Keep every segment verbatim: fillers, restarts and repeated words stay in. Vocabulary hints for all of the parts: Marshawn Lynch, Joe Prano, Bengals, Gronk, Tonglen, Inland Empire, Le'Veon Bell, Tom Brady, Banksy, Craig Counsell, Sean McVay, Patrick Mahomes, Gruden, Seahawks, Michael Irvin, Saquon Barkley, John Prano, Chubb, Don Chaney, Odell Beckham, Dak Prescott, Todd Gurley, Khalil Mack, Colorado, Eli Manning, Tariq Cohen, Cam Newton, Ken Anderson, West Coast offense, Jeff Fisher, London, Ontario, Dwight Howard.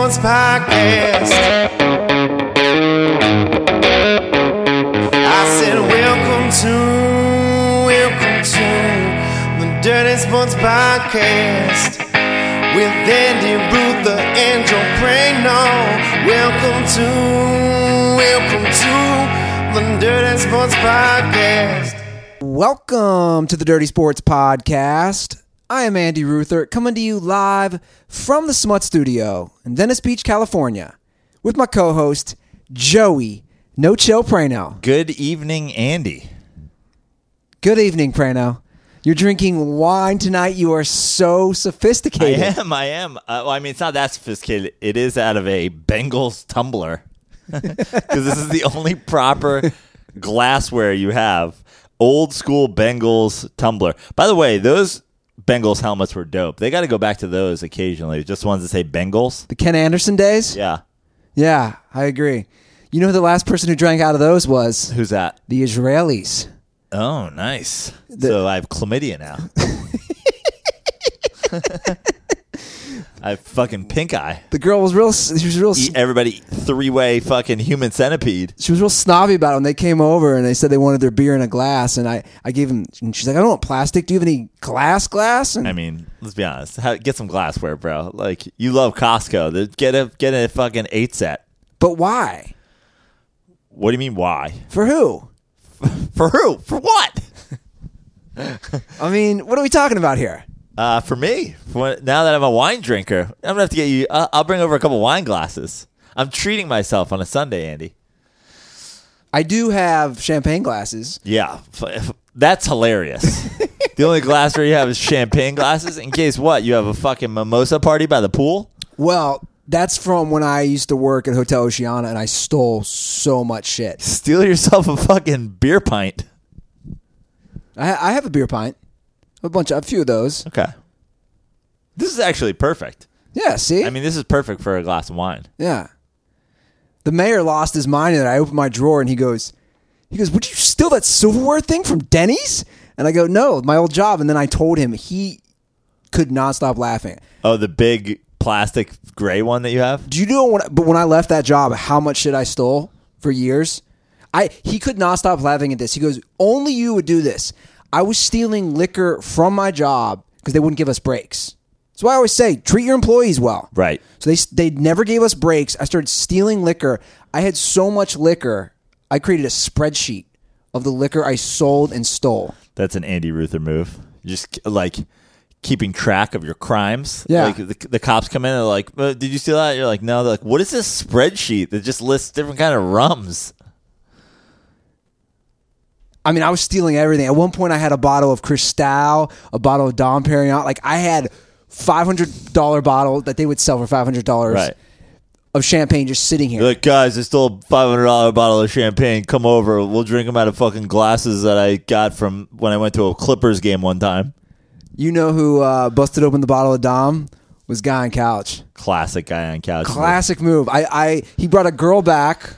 One's podcast. I said, welcome to, welcome to the Dirty Sports Podcast with Andy Ruther and John Prano. Welcome to, welcome to the Dirty Sports Podcast. Welcome to the Dirty Sports Podcast. I am Andy Ruther, coming to you live from the Smut Studio in Venice Beach, California, with my co-host, Joey No Chill Prano. Good evening, Andy. Good evening, Prano. You're drinking wine tonight. You are so sophisticated. I am, I am. Uh, well, I mean, it's not that sophisticated. It is out of a Bengals tumbler, because this is the only proper glassware you have. Old school Bengals tumbler. By the way, those Bengals helmets were dope. They got to go back to those occasionally. Just ones that say Bengals. The Ken Anderson days? Yeah. Yeah, I agree. You know who the last person who drank out of those was? Who's that? The Israelis. Oh, nice. The- so I have chlamydia now. I have fucking pink eye. The girl was real... She was real Eat everybody three-way fucking human centipede. She was real snobby about it when they came over and they said they wanted their beer in a glass. And I, I gave them... And she's like, I don't want plastic. Do you have any glass glass? And I mean, let's be honest. How, get some glassware, bro. Like, you love Costco. Get a, get a fucking eight set. But why? What do you mean, why? For who? For who? For what? I mean, what are we talking about here? Uh, for me, for now that I'm a wine drinker, I'm going to have to get you, uh, I'll bring over a couple wine glasses. I'm treating myself on a Sunday, Andy. I do have champagne glasses. Yeah, that's hilarious. The only glassware you have is champagne glasses. In case what, you have a fucking mimosa party by the pool? Well, that's from when I used to work at Hotel Oceana and I stole so much shit. Steal yourself a fucking beer pint. I, I have a beer pint. A bunch of, a few of those. Okay. This is actually perfect. Yeah, see? I mean, this is perfect for a glass of wine. Yeah. The mayor lost his mind and I opened my drawer and he goes, he goes, would you steal that silverware thing from Denny's? And I go, no, my old job. And then I told him. He could not stop laughing. Oh, the big plastic gray one that you have? Do you know, when, but when I left that job, how much shit I stole for years? I He could not stop laughing at this. He goes, only you would do this. I was stealing liquor from my job because they wouldn't give us breaks. That's why I always say, treat your employees well. Right. So they they never gave us breaks. I started stealing liquor. I had so much liquor, I created a spreadsheet of the liquor I sold and stole. That's an Andy Ruther move. Just like keeping track of your crimes. Yeah. Like the, the cops come in and they're like, well, did you steal that? You're like, no. They're like, what is this spreadsheet that just lists different kind of rums? I mean, I was stealing everything. At one point, I had a bottle of Cristal, a bottle of Dom Perignon. Like, I had five hundred dollars bottle that they would sell for five hundred dollars right. of champagne just sitting here. You're like, guys, I stole a five hundred dollars bottle of champagne. Come over. We'll drink them out of fucking glasses that I got from when I went to a Clippers game one time. You know who uh, busted open the bottle of Dom? Was Guy on Couch. Classic Guy on Couch. Classic move. I, I He brought a girl back,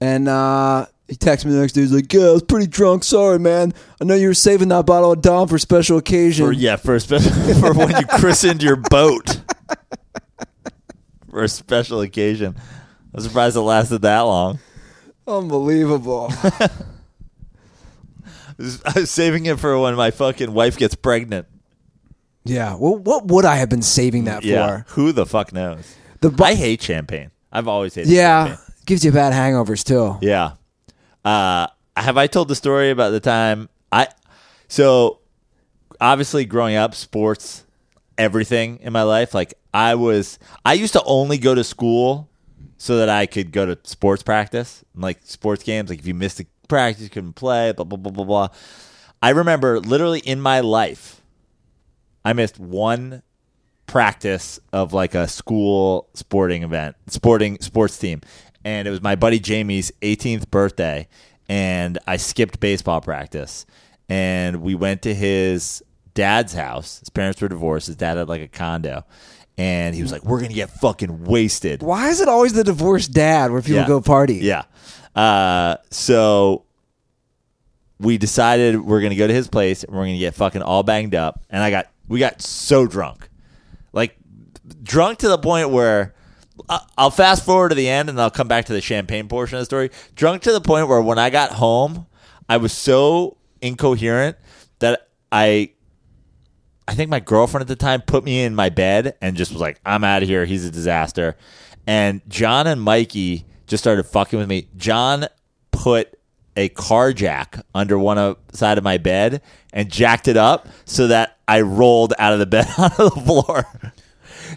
and... uh He texted me the next day. He's like, yeah, I was pretty drunk. Sorry, man. I know you were saving that bottle of Dom for special occasion. For, yeah, for, a spe- for when you christened your boat. For a special occasion. I'm surprised it lasted that long. Unbelievable. I, was, I was saving it for when my fucking wife gets pregnant. Yeah. Well, what would I have been saving that yeah. for? Who the fuck knows? The bu- I hate champagne. I've always hated yeah, champagne. Yeah. Gives you bad hangovers, too. Yeah. Uh, have I told the story about the time I, so obviously growing up, sports, everything in my life, like I was, I used to only go to school so that I could go to sports practice, like sports games. Like if you missed a practice, you couldn't play, blah, blah, blah, blah, blah. I remember literally in my life, I missed one practice of like a school sporting event, sporting sports team. And it was my buddy Jamie's eighteenth birthday, and I skipped baseball practice. And we went to his dad's house. His parents were divorced. His dad had like a condo. And he was like, we're going to get fucking wasted. Why is it always the divorced dad where people yeah. go party? Yeah. Uh, so we decided we're going to go to his place, and we're going to get fucking all banged up. And I got we got so drunk. Like drunk to the point where I'll fast forward to the end and I'll come back to the champagne portion of the story. Drunk to the point where when I got home, I was so incoherent that I I think my girlfriend at the time put me in my bed and just was like, I'm out of here. He's a disaster. And John and Mikey just started fucking with me. John put a car jack under one side of my bed and jacked it up so that I rolled out of the bed onto the floor.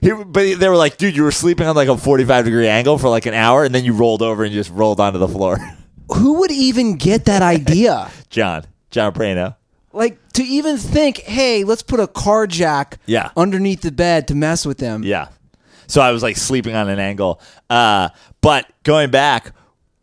He, but they were like, dude, you were sleeping on like a forty-five degree angle for like an hour and then you rolled over and just rolled onto the floor. Who would even get that idea? John. John Prano. Like, to even think, hey, let's put a car jack yeah. underneath the bed to mess with them. Yeah. So I was like sleeping on an angle. Uh, but going back,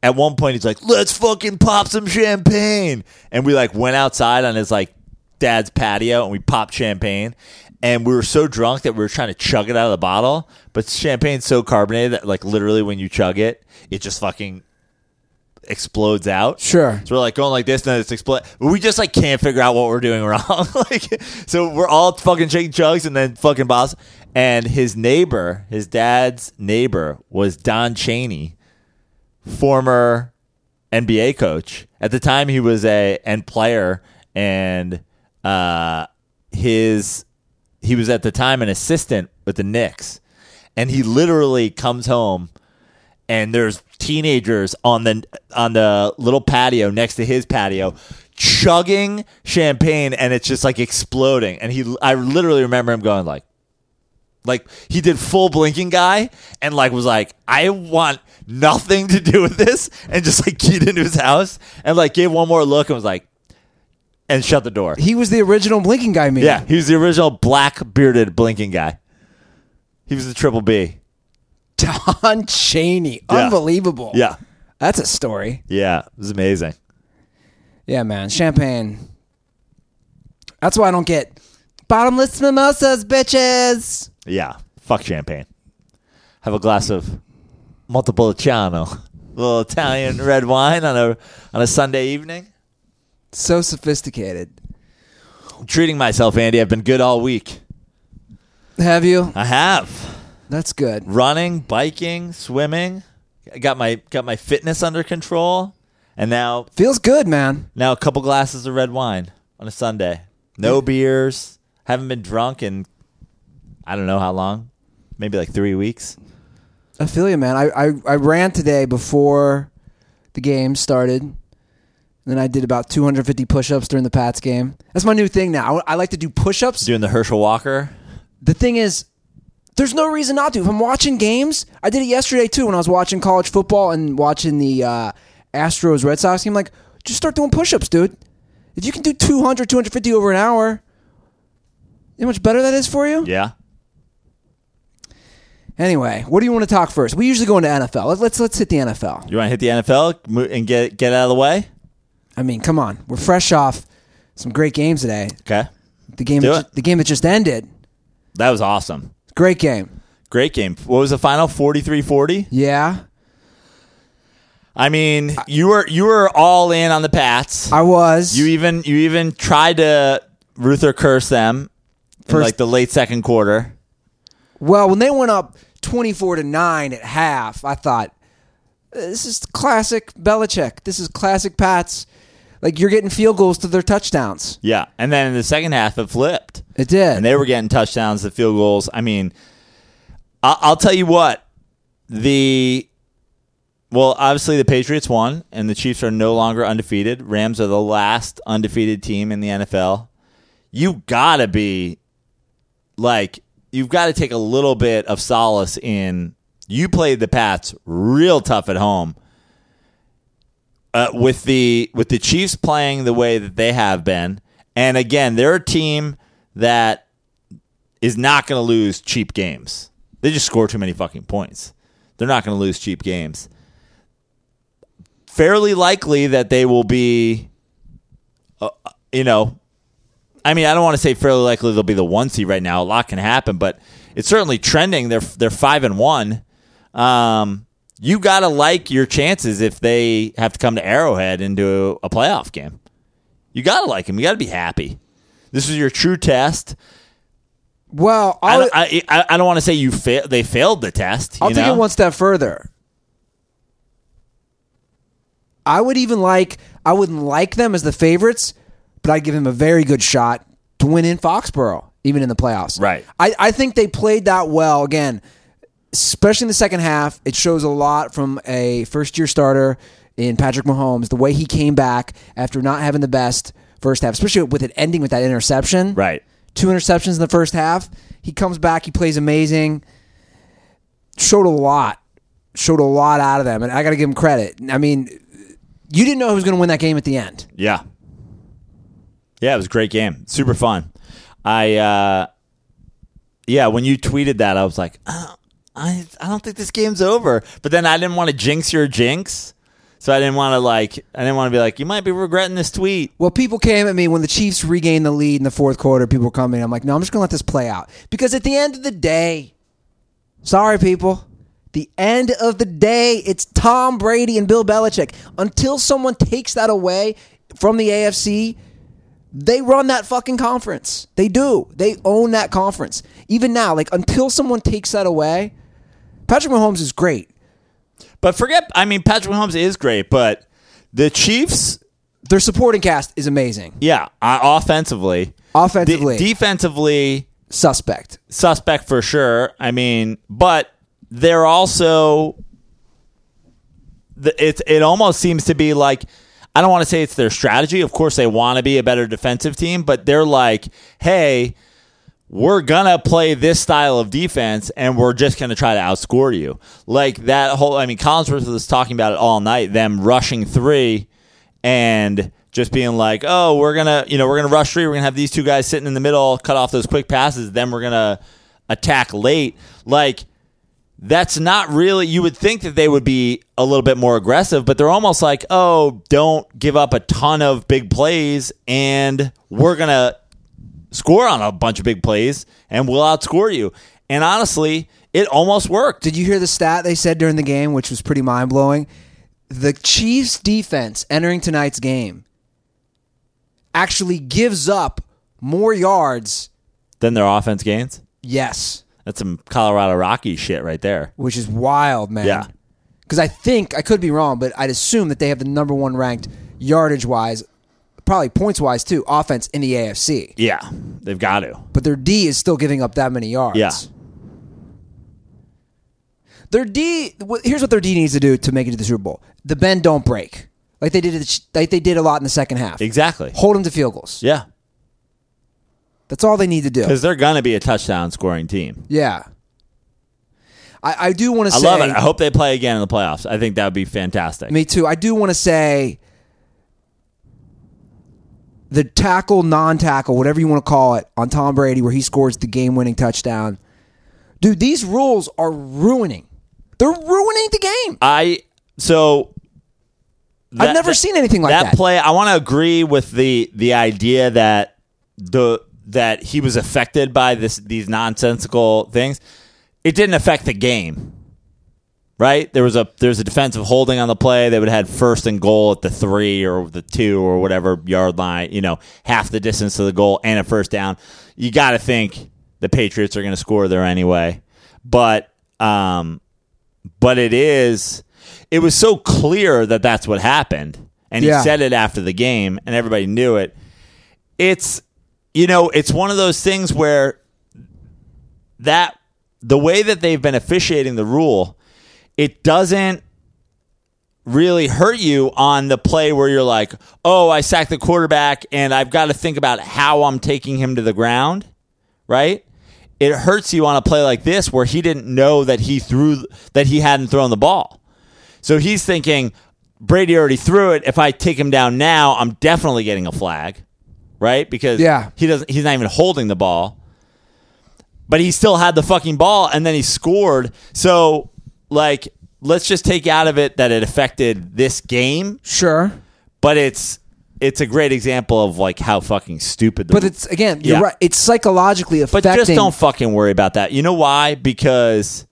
at one point he's like, let's fucking pop some champagne. And we like went outside on his like dad's patio and we popped champagne. And we were so drunk that we were trying to chug it out of the bottle. But champagne's so carbonated that, like, literally when you chug it, it just fucking explodes out. Sure. So we're, like, going like this, and then it's explode. We just, like, can't figure out what we're doing wrong. Like, so we're all fucking shaking chugs and then fucking boss. And his neighbor, his dad's neighbor, was Don Chaney, former N B A coach. At the time, he was a and player, and uh, his... He was at the time an assistant with the Knicks, and he literally comes home, and there's teenagers on the on the little patio next to his patio, chugging champagne, and it's just like exploding. And he, I literally remember him going like, like he did full blinking guy, and like was like, I want nothing to do with this, and just like keyed into his house, and like gave one more look and was like. And shut the door. He was the original blinking guy, man. Yeah, he was the original black bearded blinking guy. He was the triple B. Don Chaney. Yeah. Unbelievable. Yeah. That's a story. Yeah, it was amazing. Yeah, man. Champagne. That's why I don't get bottomless mimosas, bitches. Yeah. Fuck champagne. Have a glass of Montepulciano. A little Italian red wine on a on a Sunday evening. So sophisticated. I'm treating myself, Andy. I've been good all week. Have you? I have. That's good. Running, biking, swimming. I got my got my fitness under control. And now feels good, man. Now a couple glasses of red wine on a Sunday. No yeah. beers. Haven't been drunk in I don't know how long. Maybe like three weeks. I feel you, man. I, I, I ran today before the game started. Then I did about two hundred fifty push-ups during the Pats game. That's my new thing now. I, I like to do push-ups. Doing the Herschel Walker. The thing is, there's no reason not to. If I'm watching games, I did it yesterday too when I was watching college football and watching the uh, Astros-Red Sox game. Like, just start doing push-ups, dude. If you can do two hundred, two hundred fifty over an hour, you know how much better that is for you? Yeah. Anyway, what do you want to talk first? We usually go into N F L. Let's let's, let's hit the N F L. You want to hit the N F L and get get out of the way? I mean, come on. We're fresh off some great games today. Okay. The game that ju- the game that just ended. That was awesome. Great game. Great game. What was the final? forty-three forty? Yeah. I mean, I, you were you were all in on the Pats. I was. You even you even tried to Ruther curse them for like the late second quarter. Well, when they went up twenty-four to nine at half, I thought this is classic Belichick. This is classic Pats. Like, you're getting field goals to their touchdowns. Yeah, and then in the second half, it flipped. It did. And they were getting touchdowns, the field goals. I mean, I- I'll tell you what. The, well, obviously the Patriots won, and the Chiefs are no longer undefeated. Rams are the last undefeated team in the N F L. You got to be, like, you've got to take a little bit of solace in, you played the Pats real tough at home. Uh, with the with the Chiefs playing the way that they have been, and again, they're a team that is not going to lose cheap games. They just score too many fucking points. They're not going to lose cheap games. Fairly likely that they will be, uh, you know, I mean, I don't want to say fairly likely they'll be the one seed right now. A lot can happen, but it's certainly trending. They're they're five and one. Um, You got to like your chances if they have to come to Arrowhead and do a playoff game. You got to like them. You got to be happy. This is your true test. Well, I'll, I, I I don't want to say you fa- they failed the test. I'll you know? take it one step further. I would even like I wouldn't like them as the favorites, but I'd give them a very good shot to win in Foxborough, even in the playoffs. Right. I, I think they played that well again, especially in the second half. It shows a lot from a first year starter in Patrick Mahomes, the way he came back after not having the best first half, especially with it ending with that interception. Right. Two interceptions in the first half. He comes back. He plays amazing. Showed a lot. Showed a lot out of them. And I got to give him credit. I mean, you didn't know who was going to win that game at the end. Yeah. Yeah, it was a great game. Super fun. I, uh, yeah, when you tweeted that, I was like, oh, I, I don't think this game's over. But then I didn't want to jinx your jinx. So I didn't want to like. I didn't want to be like, you might be regretting this tweet. Well, people came at me when the Chiefs regained the lead in the fourth quarter. People were coming. I'm like, no, I'm just going to let this play out. Because at the end of the day, sorry, people. The end of the day, it's Tom Brady and Bill Belichick. Until someone takes that away from the A F C, they run that fucking conference. They do. They own that conference. Even now, like until someone takes that away, Patrick Mahomes is great. But forget, I mean, Patrick Mahomes is great, but the Chiefs... Their supporting cast is amazing. Yeah, uh, offensively. Offensively. De- defensively... Suspect. Suspect for sure. I mean, but they're also... It, it almost seems to be like... I don't want to say it's their strategy. Of course, they want to be a better defensive team, but they're like, hey... we're going to play this style of defense, and we're just going to try to outscore you. Like that whole, I mean, Collinsworth was talking about it all night, them rushing three and just being like, oh, we're going to, you know, we're going to rush three. We're going to have these two guys sitting in the middle, cut off those quick passes. Then we're going to attack late. Like that's not really, you would think that they would be a little bit more aggressive, but they're almost like, oh, don't give up a ton of big plays, and we're going to score on a bunch of big plays, and we'll outscore you. And honestly, it almost worked. Did you hear the stat they said during the game, which was pretty mind-blowing? The Chiefs' defense entering tonight's game actually gives up more yards than their offense gains? Yes. That's some Colorado Rocky shit right there. Which is wild, man. Yeah. Because I think, I could be wrong, but I'd assume that they have the number one ranked yardage-wise, probably points-wise, too, offense in the A F C. Yeah, they've got to. But their D is still giving up that many yards. Yeah. Their D, here's what their D needs to do to make it to the Super Bowl. The bend don't break. Like they did like they did a lot in the second half. Exactly. Hold them to field goals. Yeah. That's all they need to do. Because they're going to be a touchdown-scoring team. Yeah. I, I do want to say... I love it. I hope they play again in the playoffs. I think that would be fantastic. Me too. I do want to say... the tackle, non-tackle, whatever you want to call it, on Tom Brady where he scores the game-winning touchdown. Dude, these rules are ruining. They're ruining the game. I so that, I've never that, seen anything like that. That play, I want to agree with the the idea that the that he was affected by this these nonsensical things. It didn't affect the game. Right? There was a there's a defensive holding on the play. They would have had first and goal at the three or the two or whatever yard line, you know, half the distance to the goal and a first down. You got to think the Patriots are going to score there anyway. But um, but it is it was so clear that that's what happened. And yeah. He said it after the game and everybody knew it. It's, you know, it's one of those things where that the way that they've been officiating the rule, it doesn't really hurt you on the play where you're like, oh, I sacked the quarterback and I've got to think about how I'm taking him to the ground, right? It hurts you on a play like this where he didn't know that he threw that he hadn't thrown the ball. So he's thinking, Brady already threw it. If I take him down now, I'm definitely getting a flag, right? Because yeah. he doesn't he's not even holding the ball. But he still had the fucking ball and then he scored. So like, let's just take out of it that it affected this game. Sure. But it's it's a great example of, like, how fucking stupid. The but it's, again, yeah. You're right. It's psychologically affecting. But just don't fucking worry about that. You know why? Because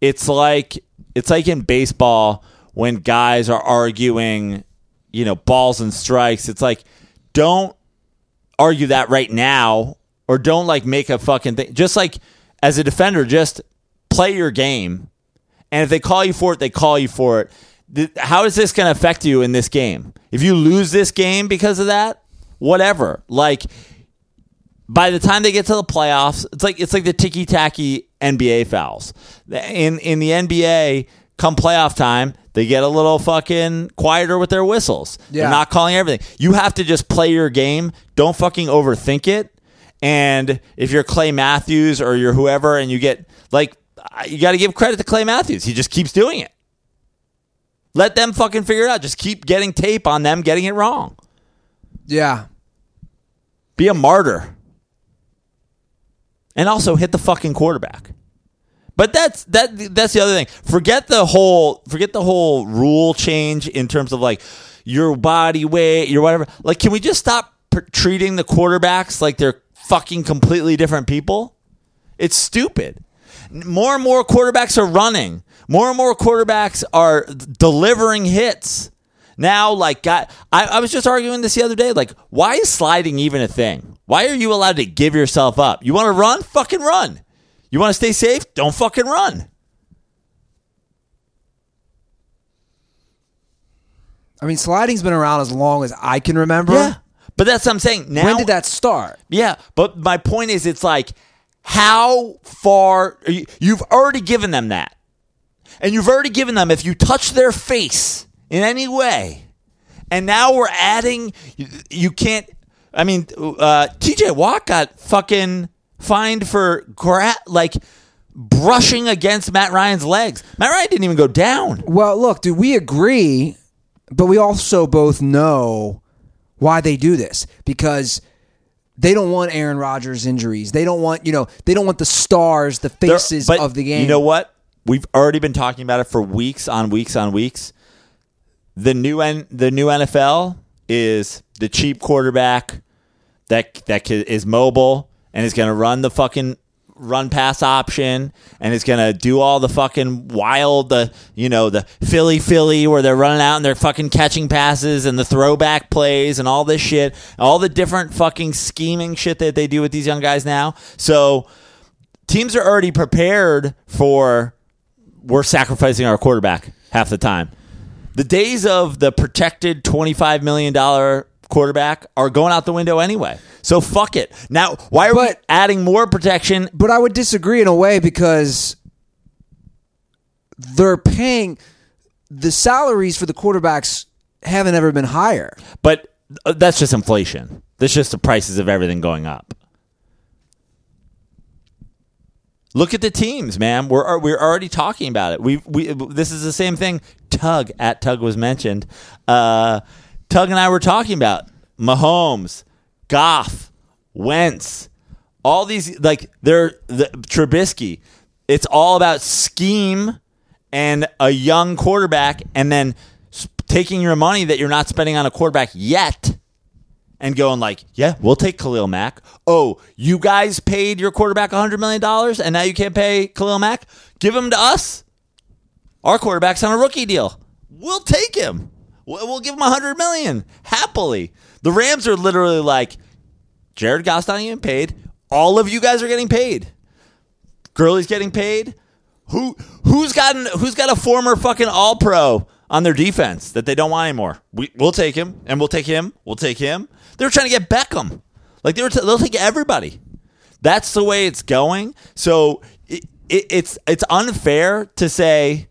it's like it's like in baseball when guys are arguing, you know, balls and strikes. It's like, don't argue that right now or don't like make a fucking thing. Just like as a defender, just play your game. And if they call you for it, they call you for it. Th- how is this going to affect you in this game? If you lose this game because of that, whatever. Like by the time they get to the playoffs, it's like it's like the ticky tacky N B A fouls. In in the N B A, come playoff time, they get a little fucking quieter with their whistles. Yeah. They're not calling everything. You have to just play your game. Don't fucking overthink it. And if you're Clay Matthews or you're whoever, and you get like, you got to give credit to Clay Matthews. He just keeps doing it. Let them fucking figure it out. Just keep getting tape on them getting it wrong. Yeah. Be a martyr. And also hit the fucking quarterback. But that's that. That's the other thing. Forget the whole. Forget the whole rule change in terms of like your body weight, your whatever. Like, can we just stop per- treating the quarterbacks like they're fucking completely different people? It's stupid. More and more quarterbacks are running. More and more quarterbacks are delivering hits. Now, like, God, I, I was just arguing this the other day. Like, why is sliding even a thing? Why are you allowed to give yourself up? You want to run? Fucking run. You want to stay safe? Don't fucking run. I mean, sliding's been around as long as I can remember. Yeah, but that's what I'm saying. Now, when did that start? Yeah, but my point is it's like, how far... Are you, you've already given them that. And you've already given them, if you touch their face in any way, and now we're adding... You, you can't... I mean, uh, T J Watt got fucking... fined for gra- like brushing against Matt Ryan's legs. Matt Ryan didn't even go down. Well, look, dude, we agree, but we also both know why they do this, because they don't want Aaron Rodgers injuries. They don't want, you know, they don't want the stars, the faces They're, but of the game. You know what? We've already been talking about it for weeks on weeks on weeks. The new N- the new N F L is the cheap quarterback that that is mobile. And it's going to run the fucking run pass option. And it's going to do all the fucking wild, the, you know, the Philly Philly where they're running out and they're fucking catching passes and the throwback plays and all this shit. All the different fucking scheming shit that they do with these young guys now. So teams are already prepared for we're sacrificing our quarterback half the time. The days of the protected twenty-five million dollars quarterback are going out the window anyway. So fuck it. Now, why are but, we adding more protection? But I would disagree in a way, because they're paying the salaries for the quarterbacks haven't ever been higher. But that's just inflation. That's just the prices of everything going up. Look at the teams, man. We're we're already talking about it. We we this is the same thing. Tug at Tug was mentioned. Uh, Tug and I were talking about Mahomes, Goff, Wentz, all these, like, they're the, Trubisky. It's all about scheme and a young quarterback, and then taking your money that you're not spending on a quarterback yet and going like, yeah, we'll take Khalil Mack. Oh, you guys paid your quarterback one hundred million dollars, and now you can't pay Khalil Mack? Give him to us. Our quarterback's on a rookie deal. We'll take him. We'll give him one hundred million dollars happily. The Rams are literally like, Jared Goff's not even paid. All of you guys are getting paid. Gurley's getting paid. Who who's gotten who's got a former fucking All-Pro on their defense that they don't want anymore? We, we'll take him, and we'll take him. We'll take him. They were trying to get Beckham. Like they were, t- they'll take everybody. That's the way it's going. So it, it, it's it's unfair to say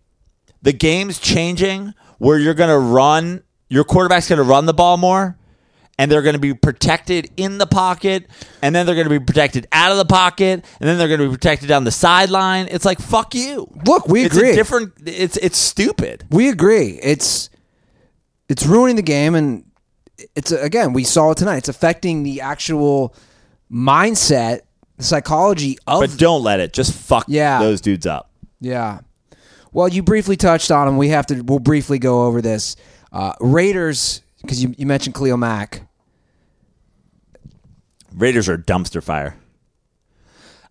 the game's changing where you're going to run, your quarterback's going to run the ball more. And they're going to be protected in the pocket. And then they're going to be protected out of the pocket. And then they're going to be protected down the sideline. It's like, fuck you. Look, we agree. It's a different, it's, it's stupid. We agree. It's it's ruining the game. And it's, again, we saw it tonight. It's affecting the actual mindset, the psychology of. But don't let it. Just fuck yeah. those dudes up. Yeah. Well, you briefly touched on them. We have to, we'll briefly go over this. Uh, Raiders. Because you, you mentioned Khalil Mack. Raiders are dumpster fire.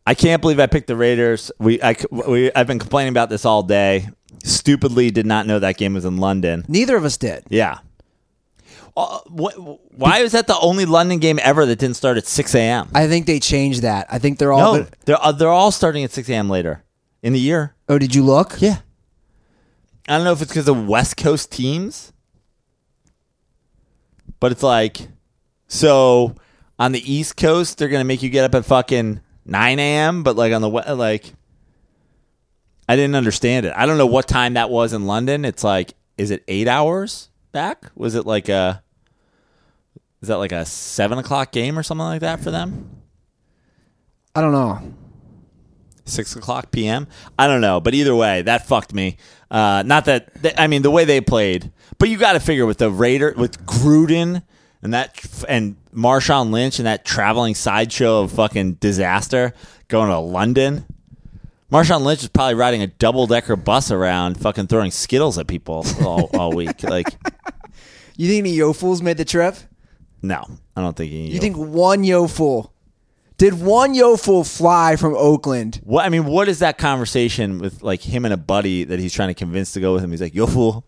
I can't believe I picked the Raiders. We I we I've been complaining about this all day. Stupidly did not know that game was in London. Neither of us did. Yeah. Uh, what, why is that the only London game ever that didn't start at six a.m.? I think they changed that. I think they're all... No, but, they're, uh, they're all starting at six a.m. later in the year. Oh, did you look? Yeah. I don't know if it's because of West Coast teams, but it's like... So, on the East Coast, they're going to make you get up at fucking nine a.m., but like on the West... Like, I didn't understand it. I don't know what time that was in London. It's like, is it eight hours back? Was it like a... Is that like a seven o'clock game or something like that for them? I don't know. Six o'clock p m. I don't know, but either way, that fucked me. Uh, not that they, I mean the way they played, but you got to figure with the Raider with Gruden and that and Marshawn Lynch and that traveling sideshow of fucking disaster going to London. Marshawn Lynch is probably riding a double decker bus around, fucking throwing Skittles at people all, all week. Like, you think any yo fools made the trip? No, I don't think any. You think one yo fool? Did one yo fool fly from Oakland? What I mean, what is that conversation with like him and a buddy that he's trying to convince to go with him? He's like, "Yo fool,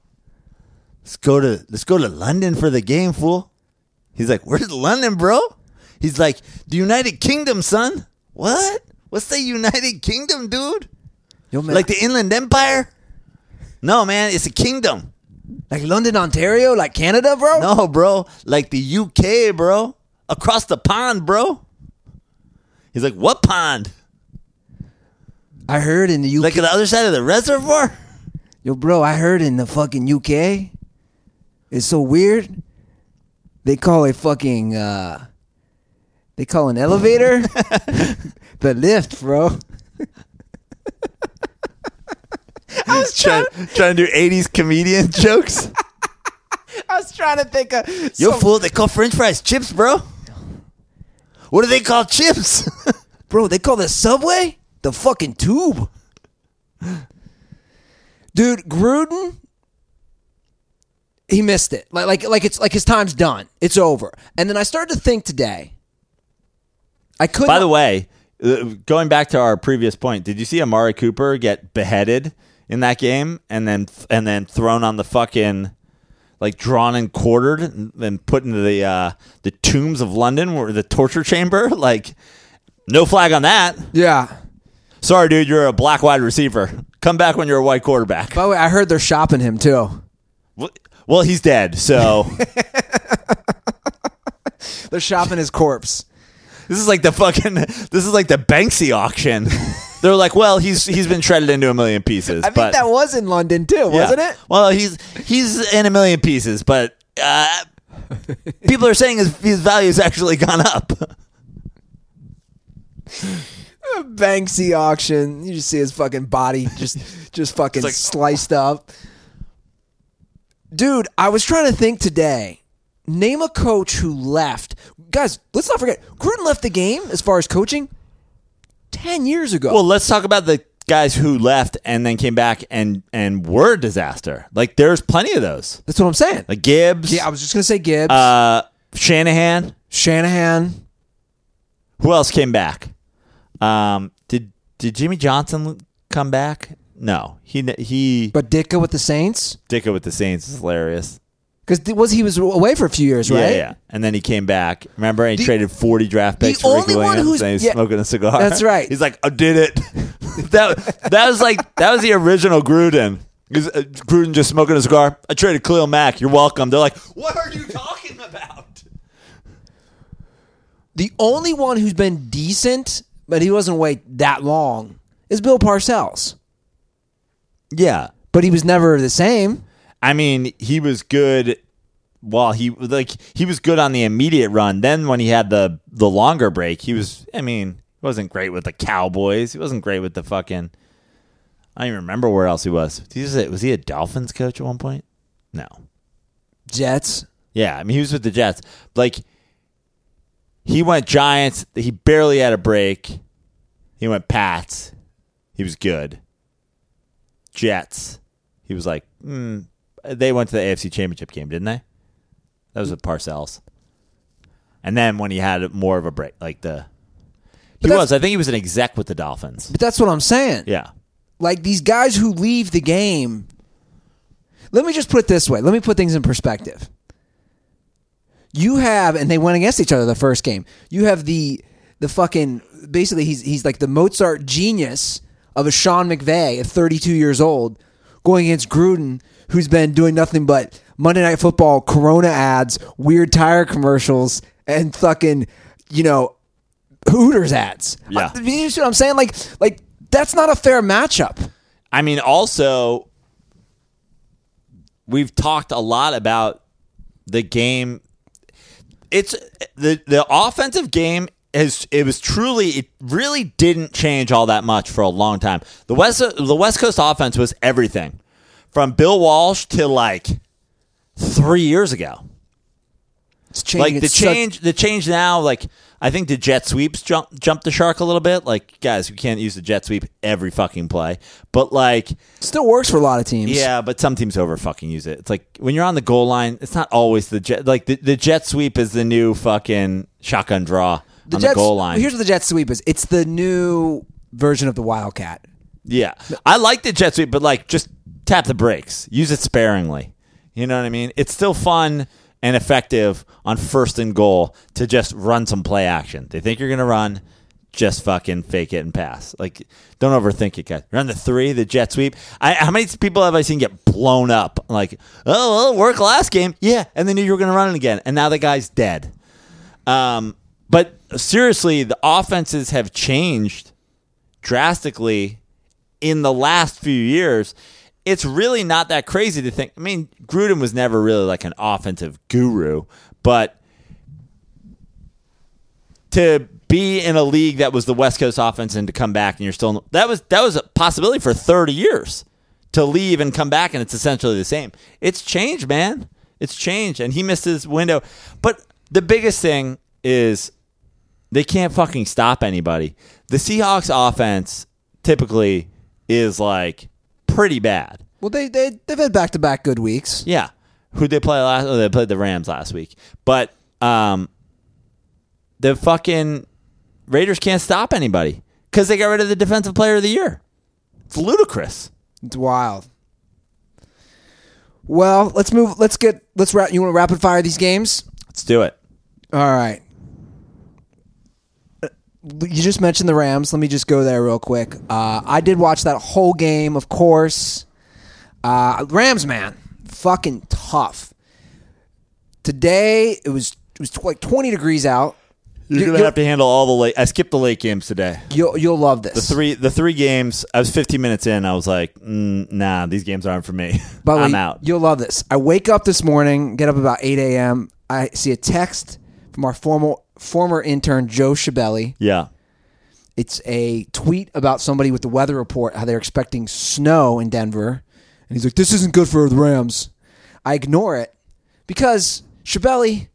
let's go to let's go to London for the game, fool." He's like, "Where's London, bro?" He's like, "The United Kingdom, son." What? What's the United Kingdom, dude? Yo, man. Like the Inland Empire? No, man, it's a kingdom. Like London, Ontario? Like Canada, bro? No, bro. Like the U K, bro. Across the pond, bro. He's like, what pond? I heard in the U K. Like the other side of the reservoir? Yo, bro, I heard in the fucking U K. It's so weird. They call a fucking, uh, they call an elevator the lift, bro. I was trying, trying, trying to do eighties comedian jokes. I was trying to think of... Yo, some... fool, they call French fries chips, bro. What do they call chips? Bro, they call the subway the fucking tube. Dude, Gruden, he missed it. Like, like, like, it's, like his time's done. It's over. And then I started to think today. I couldn't... By the way, going back to our previous point, did you see Amari Cooper get beheaded in that game, and then and then thrown on the fucking, like drawn and quartered, and then put into the uh, the tombs of London, or the torture chamber? Like, no flag on that. Yeah. Sorry, dude, you're a black wide receiver. Come back when you're a white quarterback. By the way, I heard they're shopping him too. Well, he's dead, so they're shopping his corpse. This is like the fucking. This is like the Banksy auction. They're like, well, he's he's been shredded into a million pieces. I but, think that was in London too, wasn't yeah. it? Well, he's he's in a million pieces, but uh, people are saying his, his value's actually gone up. Banksy auction. You just see his fucking body just just fucking like, sliced up. Dude, I was trying to think today. Name a coach who left. Guys, let's not forget, Gruden left the game as far as coaching ten years ago. Well, let's talk about the guys who left and then came back and, and were a disaster. Like, there's plenty of those. That's what I'm saying. Like Gibbs. Yeah, I was just going to say Gibbs. Uh, Shanahan. Shanahan. Who else came back? Um, did did Jimmy Johnson come back? No. he he. But Ditka with the Saints? Ditka with the Saints is hilarious. Because was he was away for a few years, right? Yeah, yeah. And then he came back. Remember, and he the, traded forty draft picks for Ricky Williams, and he's yeah, smoking a cigar. That's right. He's like, I did it. that that was like that was the original Gruden. Was, uh, Gruden just smoking a cigar. I traded Khalil Mack. You're welcome. They're like, what are you talking about? The only one who's been decent, but he wasn't away that long, is Bill Parcells. Yeah, but he was never the same. I mean, he was good. Well, he like he was good on the immediate run. Then when he had the, the longer break, he was. I mean, he wasn't great with the Cowboys. He wasn't great with the fucking. I don't even remember where else he was. Was he a Dolphins coach at one point? No. Jets. Yeah, I mean, he was with the Jets. Like, he went Giants. He barely had a break. He went Pats. He was good. Jets. He was like. Hmm. They went to the A F C Championship game, didn't they? That was with Parcells. And then when he had more of a break, like the... He was. I think he was an exec with the Dolphins. But that's what I'm saying. Yeah. Like, these guys who leave the game... Let me just put it this way. Let me put things in perspective. You have, and they went against each other the first game. You have the the fucking, basically he's he's like the Mozart genius of a Sean McVay at thirty-two years old going against Gruden, who's been doing nothing but Monday Night Football, Corona ads, weird tire commercials, and fucking, you know, Hooters ads. Yeah. I, you know what I'm saying? Like, like that's not a fair matchup. I mean, also, we've talked a lot about the game. It's the, the offensive game is, it was truly, it really didn't change all that much for a long time. The West, the West Coast offense was everything from Bill Walsh to like three years ago. It's changing. Like the it's change, such- the change now, like I think the jet sweeps jump, jumped the shark a little bit. Like, guys, we can't use the jet sweep every fucking play. But, like... still works for a lot of teams. Yeah, but some teams over fucking use it. It's like, when you're on the goal line, it's not always the jet... Like, the, the jet sweep is the new fucking shotgun draw the on jet, the goal line. Here's what the jet sweep is. It's the new version of the Wildcat. Yeah. I like the jet sweep, but, like, just tap the brakes. Use it sparingly. You know what I mean? It's still fun and effective on first and goal to just run some play action. They think you're going to run, just fucking fake it and pass. Like, don't overthink it, guys. Run the three, the jet sweep. I, how many people have I seen get blown up? Like, oh, it'll work last game. Yeah, and they knew you were going to run it again, and now the guy's dead. Um, but seriously, the offenses have changed drastically in the last few years. It's really not that crazy to think. I mean, Gruden was never really like an offensive guru, but to be in a league that was the West Coast offense and to come back and you're still in, that was that was a possibility for thirty years to leave and come back and it's essentially the same. It's changed, man. It's changed, and he missed his window. But the biggest thing is they can't fucking stop anybody. The Seahawks offense typically is like pretty bad. Well, they, they, they've had back-to-back good weeks. Yeah. Who'd they play last? Oh, they played the Rams last week. But um, the fucking Raiders can't stop anybody because they got rid of the Defensive Player of the Year. It's ludicrous. It's wild. Well, let's move. Let's get. Let's wrap. You want to rapid fire these games? Let's do it. All right. You just mentioned the Rams. Let me just go there real quick. Uh, I did watch that whole game, of course. Uh, Rams, man, fucking tough. Today it was it was like twenty degrees out. You're gonna you'll, have to handle all the late. I skipped the late games today. You'll you'll love this. The three the three games. I was fifteen minutes in. I was like, mm, nah, these games aren't for me. By I'm way, out. You'll love this. I wake up this morning, get up about eight a.m. I see a text from our formal. Former intern Joe Shabelli. Yeah. It's a tweet about somebody with the weather report, how they're expecting snow in Denver. And he's like, this isn't good for the Rams. I ignore it because Shabelli,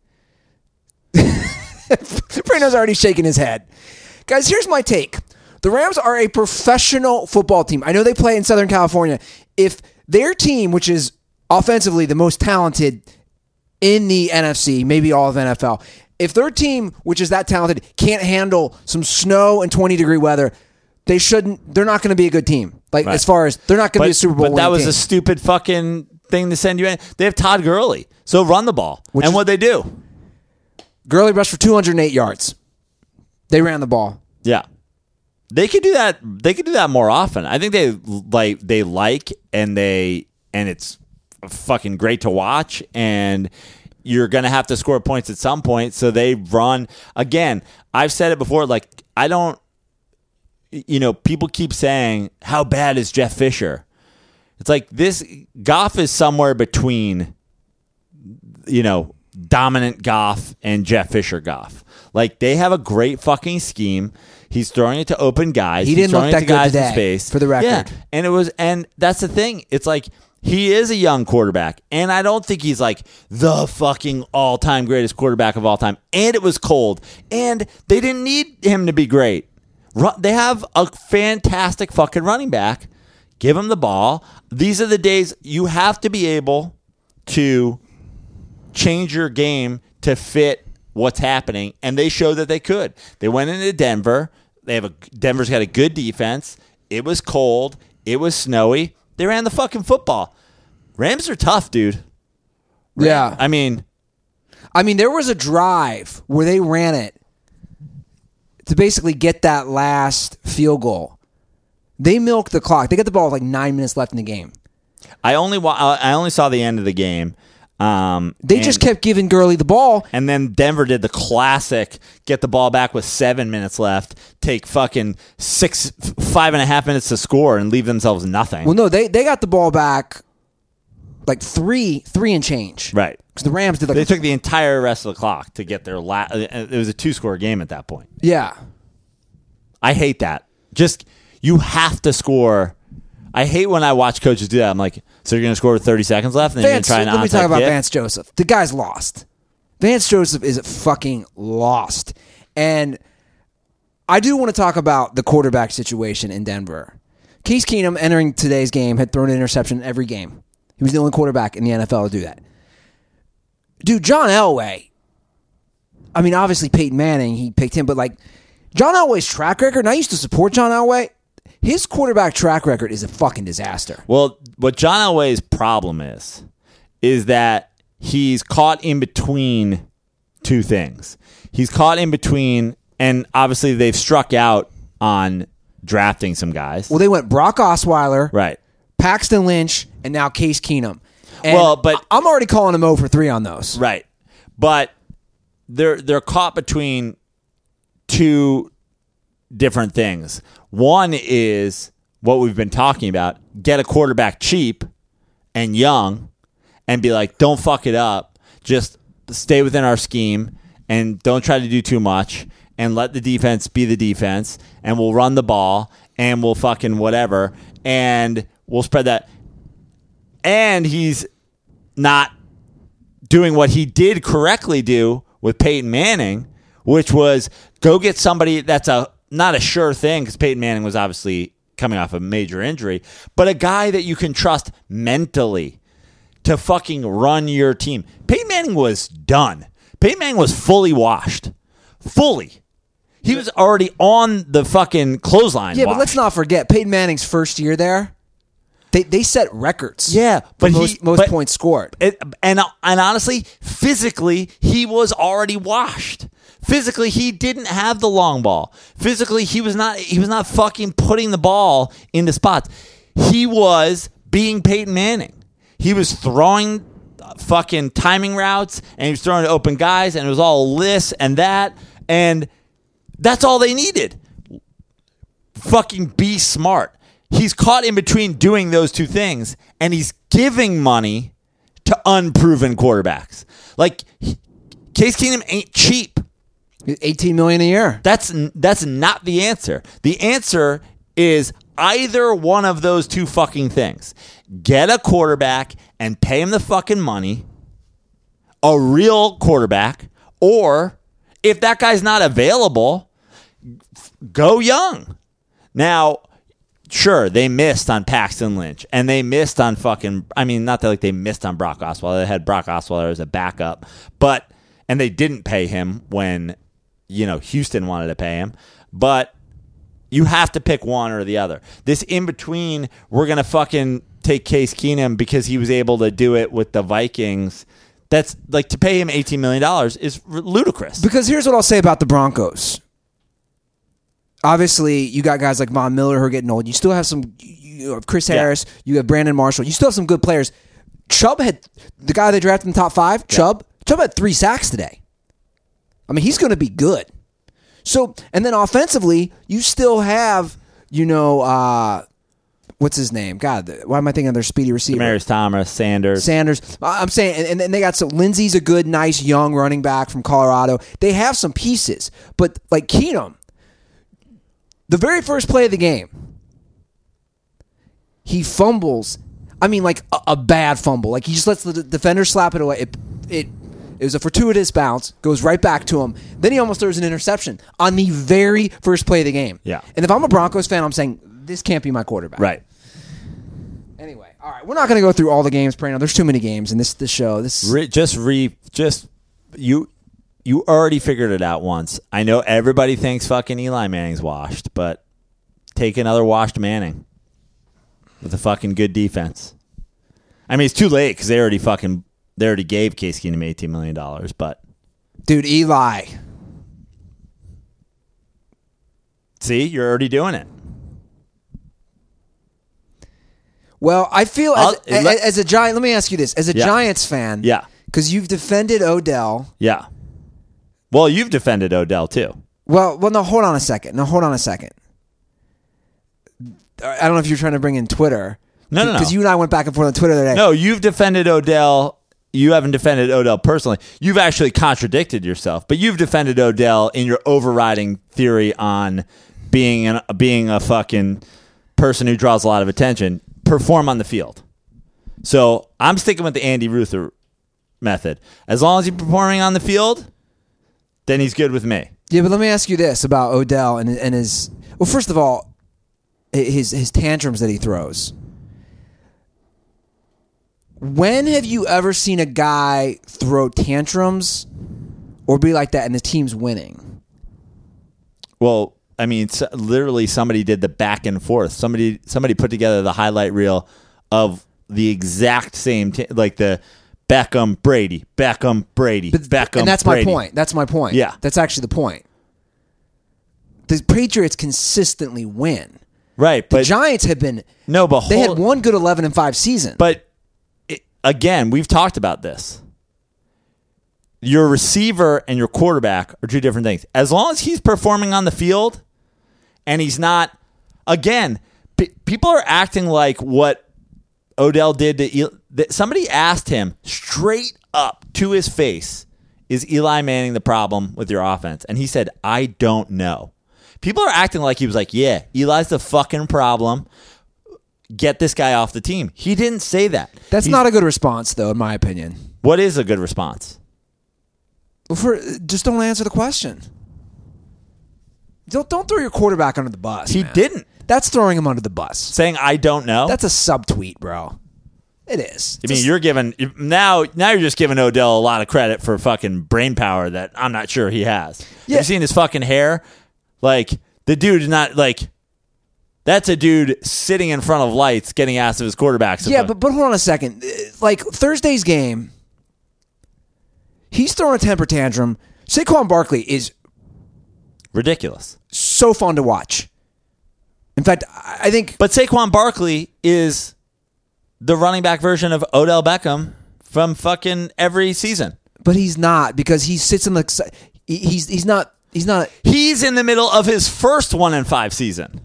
Prano's already shaking his head. Guys, here's my take. The Rams are a professional football team. I know they play in Southern California. If their team, which is offensively the most talented in the N F C, maybe all of N F L, if their team, which is that talented, can't handle some snow and twenty-degree weather, they shouldn't. They're not going to be a good team. Like right. As far as they're not going to be a Super Bowl winning team. But that was a stupid fucking thing to send you in. They have Todd Gurley, so run the ball. Which and what they do? Gurley rushed for two hundred eight yards. They ran the ball. Yeah, they could do that. They could do that more often. I think they like they like and they and it's fucking great to watch and. You're going to have to score points at some point, so they run. Again, I've said it before, like, I don't, you know, people keep saying, how bad is Jeff Fisher? It's like this, Goff is somewhere between, you know, dominant Goff and Jeff Fisher Goff. Like, they have a great fucking scheme. He's throwing it to open guys. He didn't look that good today, in space. For the record. Yeah, and it was, and that's the thing. It's like, he is a young quarterback, and I don't think he's like the fucking all-time greatest quarterback of all time. And it was cold, and they didn't need him to be great. They have a fantastic fucking running back. Give him the ball. These are the days you have to be able to change your game to fit what's happening, and they showed that they could. They went into Denver. They have a Denver's got a good defense. It was cold. It was snowy. They ran the fucking football. Rams are tough, dude. Ram, yeah. I mean. I mean, there was a drive where they ran it to basically get that last field goal. They milked the clock. They got the ball with like nine minutes left in the game. I only wa- I only saw the end of the game. Um, they and, just kept giving Gurley the ball. And then Denver did the classic, get the ball back with seven minutes left, take fucking six, five and a half minutes to score and leave themselves nothing. Well, no, they, they got the ball back like three three and change. Right. Because the Rams did like... They a- took the entire rest of the clock to get their last... It was a two-score game at that point. Yeah. I hate that. Just... You have to score. I hate when I watch coaches do that. I'm like, so you're going to score with thirty seconds left? And then Vance, you're going to try and Let me talk about it? Vance Joseph. The guy's lost. Vance Joseph is fucking lost. And I do want to talk about the quarterback situation in Denver. Case Keenum, entering today's game, had thrown an interception in every game. He was the only quarterback in the N F L to do that. Dude, John Elway. I mean, obviously Peyton Manning, he picked him. But like, John Elway's track record, and I used to support John Elway. His quarterback track record is a fucking disaster. Well, what John Elway's problem is, is that he's caught in between two things. He's caught in between, and obviously they've struck out on drafting some guys. Well, they went Brock Osweiler, right, Paxton Lynch, and now Case Keenum. And well, but I'm already calling him oh for three on those. Right. But they're they're caught between two different things. One is what we've been talking about. Get a quarterback cheap and young and be like, don't fuck it up. Just stay within our scheme and don't try to do too much and let the defense be the defense and we'll run the ball and we'll fucking whatever and we'll spread that. And he's not doing what he did correctly do with Peyton Manning, which was go get somebody that's a not a sure thing, because Peyton Manning was obviously coming off a major injury, but a guy that you can trust mentally to fucking run your team. Peyton Manning was done. Peyton Manning was fully washed. Fully. He was already on the fucking clothesline. Yeah, washed. But let's not forget, Peyton Manning's first year there, they they set records. Yeah, but most, he, most but, points scored. It, and and honestly, physically, he was already washed. Physically, he didn't have the long ball. Physically, he was not he was not fucking putting the ball into spots. He was being Peyton Manning. He was throwing fucking timing routes, and he was throwing to open guys, and it was all this and that, and that's all they needed. Fucking be smart. He's caught in between doing those two things, and he's giving money to unproven quarterbacks. Like, Case Keenum ain't cheap. eighteen million dollars a year. That's that's not the answer. The answer is either one of those two fucking things. Get a quarterback and pay him the fucking money, a real quarterback, or if that guy's not available, go young. Now, sure, they missed on Paxton Lynch, and they missed on fucking, I mean, not that like they missed on Brock Osweiler. They had Brock Osweiler as a backup, but, and they didn't pay him when, you know, Houston wanted to pay him, but you have to pick one or the other. This in between, we're gonna fucking take Case Keenum because he was able to do it with the Vikings. That's like, to pay him eighteen million dollars is ludicrous. Because here's what I'll say about the Broncos. Obviously, you got guys like Von Miller who are getting old. You still have some. You have Chris Harris. Yeah. You have Brandon Marshall. You still have some good players. Chubb had the guy they drafted in the top five. Yeah. Chubb. Chubb had three sacks today. I mean, he's going to be good. So, and then offensively, you still have, you know, uh, what's his name? God, why am I thinking of their speedy receiver? Demaryius Thomas, Sanders. Sanders. I'm saying, and then they got some, Lindsey's a good, nice, young running back from Colorado. They have some pieces, but like Keenum, the very first play of the game, he fumbles. I mean, like a, a bad fumble. Like he just lets the defender slap it away. It, it It was a fortuitous bounce, goes right back to him. Then he almost throws an interception on the very first play of the game. Yeah. And if I'm a Broncos fan, I'm saying, this can't be my quarterback. Right. Anyway, all right, we're not going to go through all the games, Prano. There's too many games in this this show. This re, just re just you you already figured it out once. I know everybody thinks fucking Eli Manning's washed, but take another washed Manning with a fucking good defense. I mean, it's too late because they already fucking they already gave Case Keenum eighteen million dollars, but dude, Eli. See, you're already doing it. Well, I feel as, as, as a Giant. Let me ask you this: as a yeah. Giants fan, yeah, because you've defended Odell, yeah. Well, you've defended Odell too. Well, well, no, hold on a second. No, hold on a second. I don't know if you're trying to bring in Twitter. No, no, no. Because you and I went back and forth on Twitter today. No, you've defended Odell. You haven't defended Odell personally. You've actually contradicted yourself, but you've defended Odell in your overriding theory on being an, being a fucking person who draws a lot of attention. Perform on the field. So I'm sticking with the Andy Ruther method. As long as he's performing on the field, then he's good with me. Yeah, but let me ask you this about Odell and and his. Well, first of all, his his tantrums that he throws. When have you ever seen a guy throw tantrums or be like that and the team's winning? Well, I mean, literally somebody did the back and forth. Somebody somebody put together the highlight reel of the exact same, t- like the Beckham, Brady, Beckham, Brady, but, Beckham, and that's Brady. my point. That's my point. Yeah. That's actually the point. The Patriots consistently win. Right. But the Giants have been. No, but hold, they had one good eleven and five season. But, it, again, we've talked about this. Your receiver and your quarterback are two different things. As long as he's performing on the field, and he's not, again, p- people are acting like what Odell did to Eli. Somebody asked him straight up to his face, is Eli Manning the problem with your offense? And he said, I don't know. People are acting like he was like, yeah, Eli's the fucking problem. Get this guy off the team. He didn't say that. That's he's, not a good response, though, in my opinion. What is a good response? For, just don't answer the question. Don't don't throw your quarterback under the bus. He man. didn't. That's throwing him under the bus. Saying I don't know. That's a subtweet, bro. It is. It's I mean, a, you're giving now. Now you're just giving Odell a lot of credit for fucking brain power that I'm not sure he has. Yeah. Have you seen his fucking hair? Like the dude's not like. That's a dude sitting in front of lights getting asked if his quarterback's. Yeah, but but hold on a second. Like Thursday's game, he's throwing a temper tantrum. Saquon Barkley is. Ridiculous. So fun to watch. In fact, I think... But Saquon Barkley is the running back version of Odell Beckham from fucking every season. But he's not because he sits in the... He's he's not... He's not. He's in the middle of his first one and five season.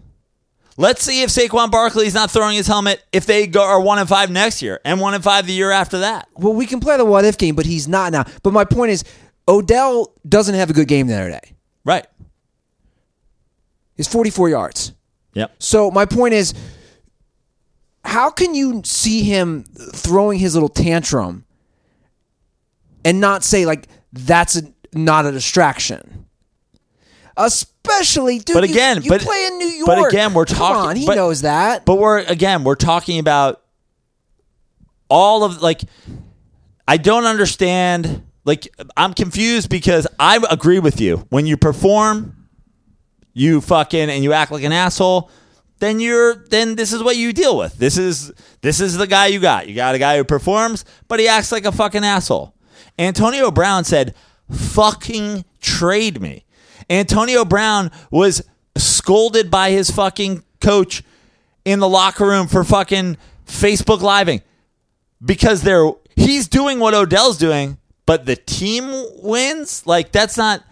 Let's see if Saquon Barkley is not throwing his helmet if they go are one and five next year and one and five the year after that. Well, we can play the what-if game, but he's not now. But my point is, Odell doesn't have a good game the other day. Right. Is forty-four yards. Yep. So my point is, how can you see him throwing his little tantrum and not say, like, that's a, not a distraction? Especially, dude, but again, you, you but, play in New York. But again, we're talking... Come on, he but, knows that. But we're, again, we're talking about all of, like, I don't understand... Like, I'm confused because I agree with you. When you perform... You fucking and you act like an asshole, then you're then this is what you deal with. This is this is the guy you got. You got a guy who performs, but he acts like a fucking asshole. Antonio Brown said, "Fucking trade me." Antonio Brown was scolded by his fucking coach in the locker room for fucking Facebook Living because they're he's doing what Odell's doing, but the team wins. Like that's not.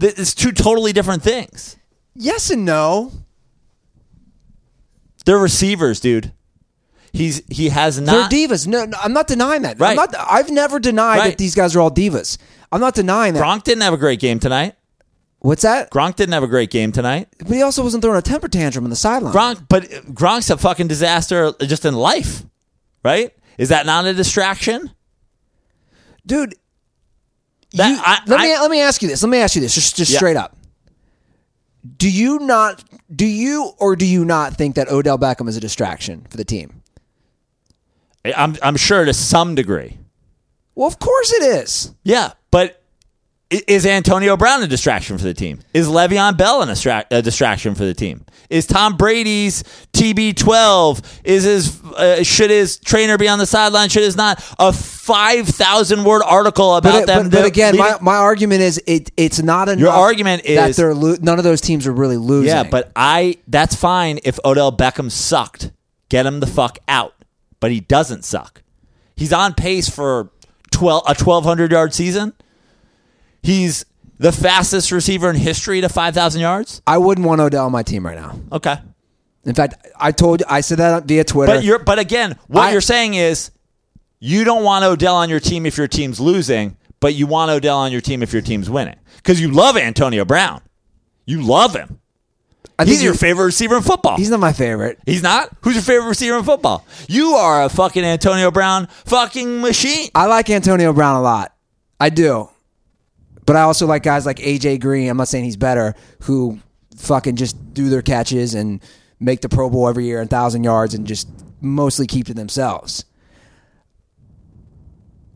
It's two totally different things. Yes and no. They're receivers, dude. He's he has not. They're divas. No, no I'm not denying that. Right. I'm not, I've never denied right. that these guys are all divas. I'm not denying that. Gronk didn't have a great game tonight. What's that? Gronk didn't have a great game tonight. But he also wasn't throwing a temper tantrum on the sideline. Gronk, but Gronk's a fucking disaster just in life, right? Is that not a distraction, dude? That, you, I, let me I, let me ask you this. Let me ask you this, just just yeah. straight up. Do you not do you or do you not think that Odell Beckham is a distraction for the team? I'm I'm sure to some degree. Well, of course it is. Yeah, but Is Antonio Brown a distraction for the team? Is Le'Veon Bell a distraction for the team? Is Tom Brady's T B twelve? Is his uh, should his trainer be on the sideline? Should his not? A five thousand word article about but, them. But, but again, my, my argument is it it's not enough. Your argument is that they're lo- none of those teams are really losing. Yeah, but I that's fine if Odell Beckham sucked, get him the fuck out. But he doesn't suck. He's on pace for twelve a twelve hundred yard season. He's the fastest receiver in history to five thousand yards. I wouldn't want Odell on my team right now. Okay. In fact, I told you, I said that via Twitter. But you're, but again, what I, you're saying is you don't want Odell on your team if your team's losing, but you want Odell on your team if your team's winning. Because you love Antonio Brown. You love him. I he's your favorite receiver in football. He's not my favorite. He's not? Who's your favorite receiver in football? You are a fucking Antonio Brown fucking machine. I like Antonio Brown a lot. I do. But I also like guys like A J Green, I'm not saying he's better, who fucking just do their catches and make the Pro Bowl every year and one thousand yards and just mostly keep to themselves.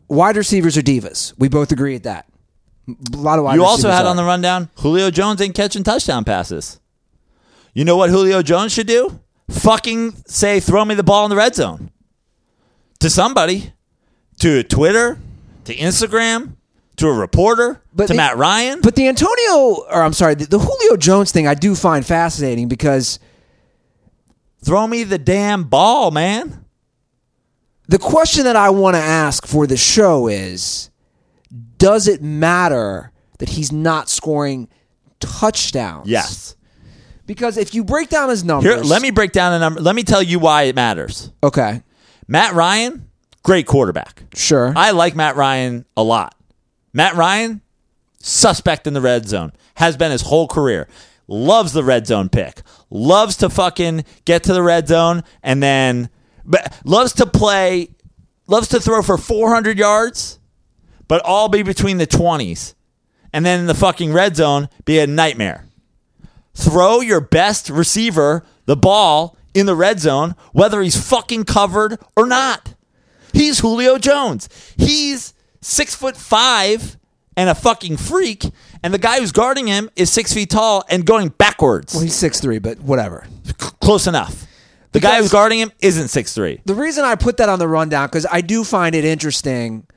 Wide receivers are divas. We both agree at that. A lot of wide you receivers You also had are. On the rundown, Julio Jones ain't catching touchdown passes. You know what Julio Jones should do? Fucking say, throw me the ball in the red zone. To somebody. To Twitter. To Instagram. To a reporter, but to the, Matt Ryan. But the Antonio, or I'm sorry, the, the Julio Jones thing I do find fascinating because... Throw me the damn ball, man. The question that I want to ask for the show is, does it matter that he's not scoring touchdowns? Yes. Because if you break down his numbers... Here, let me break down a number. Let me tell you why it matters. Okay. Matt Ryan, great quarterback. Sure. I like Matt Ryan a lot. Matt Ryan, suspect in the red zone, has been his whole career. Loves the red zone pick. Loves to fucking get to the red zone and then loves to play, loves to throw for four hundred yards, but all be between the twenties. And then in the fucking red zone, be a nightmare. Throw your best receiver the ball in the red zone, whether he's fucking covered or not. He's Julio Jones. He's... Six foot five and a fucking freak, and the guy who's guarding him is six feet tall and going backwards. Well, he's six three, but whatever. C- close enough. The because guy who's guarding him isn't six three. The reason I put that on the rundown, because I do find it interesting,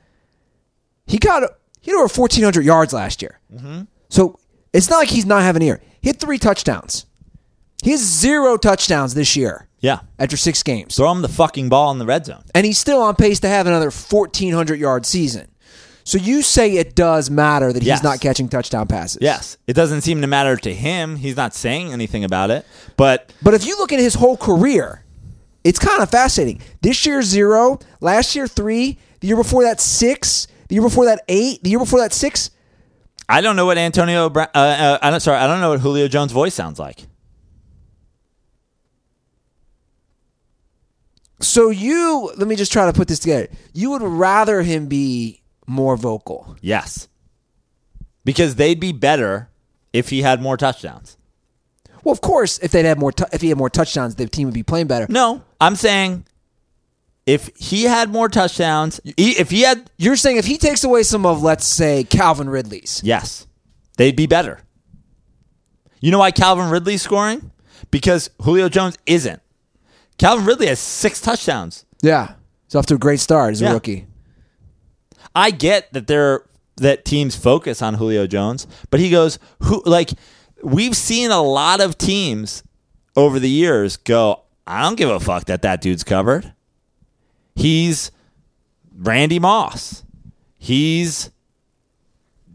he got he had over fourteen hundred yards last year. Mm-hmm. So it's not like he's not having an ear. He had three touchdowns. He has zero touchdowns this year. Yeah. After six games. Throw him the fucking ball in the red zone. And he's still on pace to have another fourteen hundred yard season. So you say it does matter that yes. he's not catching touchdown passes. Yes. It doesn't seem to matter to him. He's not saying anything about it. But but if you look at his whole career, it's kind of fascinating. This year, zero. Last year, three. The year before that, six. The year before that, eight. The year before that, six. I don't know what Antonio Brown, uh, uh, I'm sorry, I don't know what Julio Jones' voice sounds like. So you, let me just try to put this together. You would rather him be... more vocal. Yes. Because they'd be better if he had more touchdowns. Well, of course, if they'd have more tu- if he had more touchdowns, the team would be playing better. No, I'm saying if he had more touchdowns, he, if he had You're saying if he takes away some of, let's say, Calvin Ridley's. Yes. They'd be better. You know why Calvin Ridley's scoring? Because Julio Jones isn't. Calvin Ridley has six touchdowns. Yeah. He's off to a great start as a yeah. rookie. I get that they're that teams focus on Julio Jones, but he goes who like we've seen a lot of teams over the years go, I don't give a fuck that that dude's covered. He's Randy Moss. He's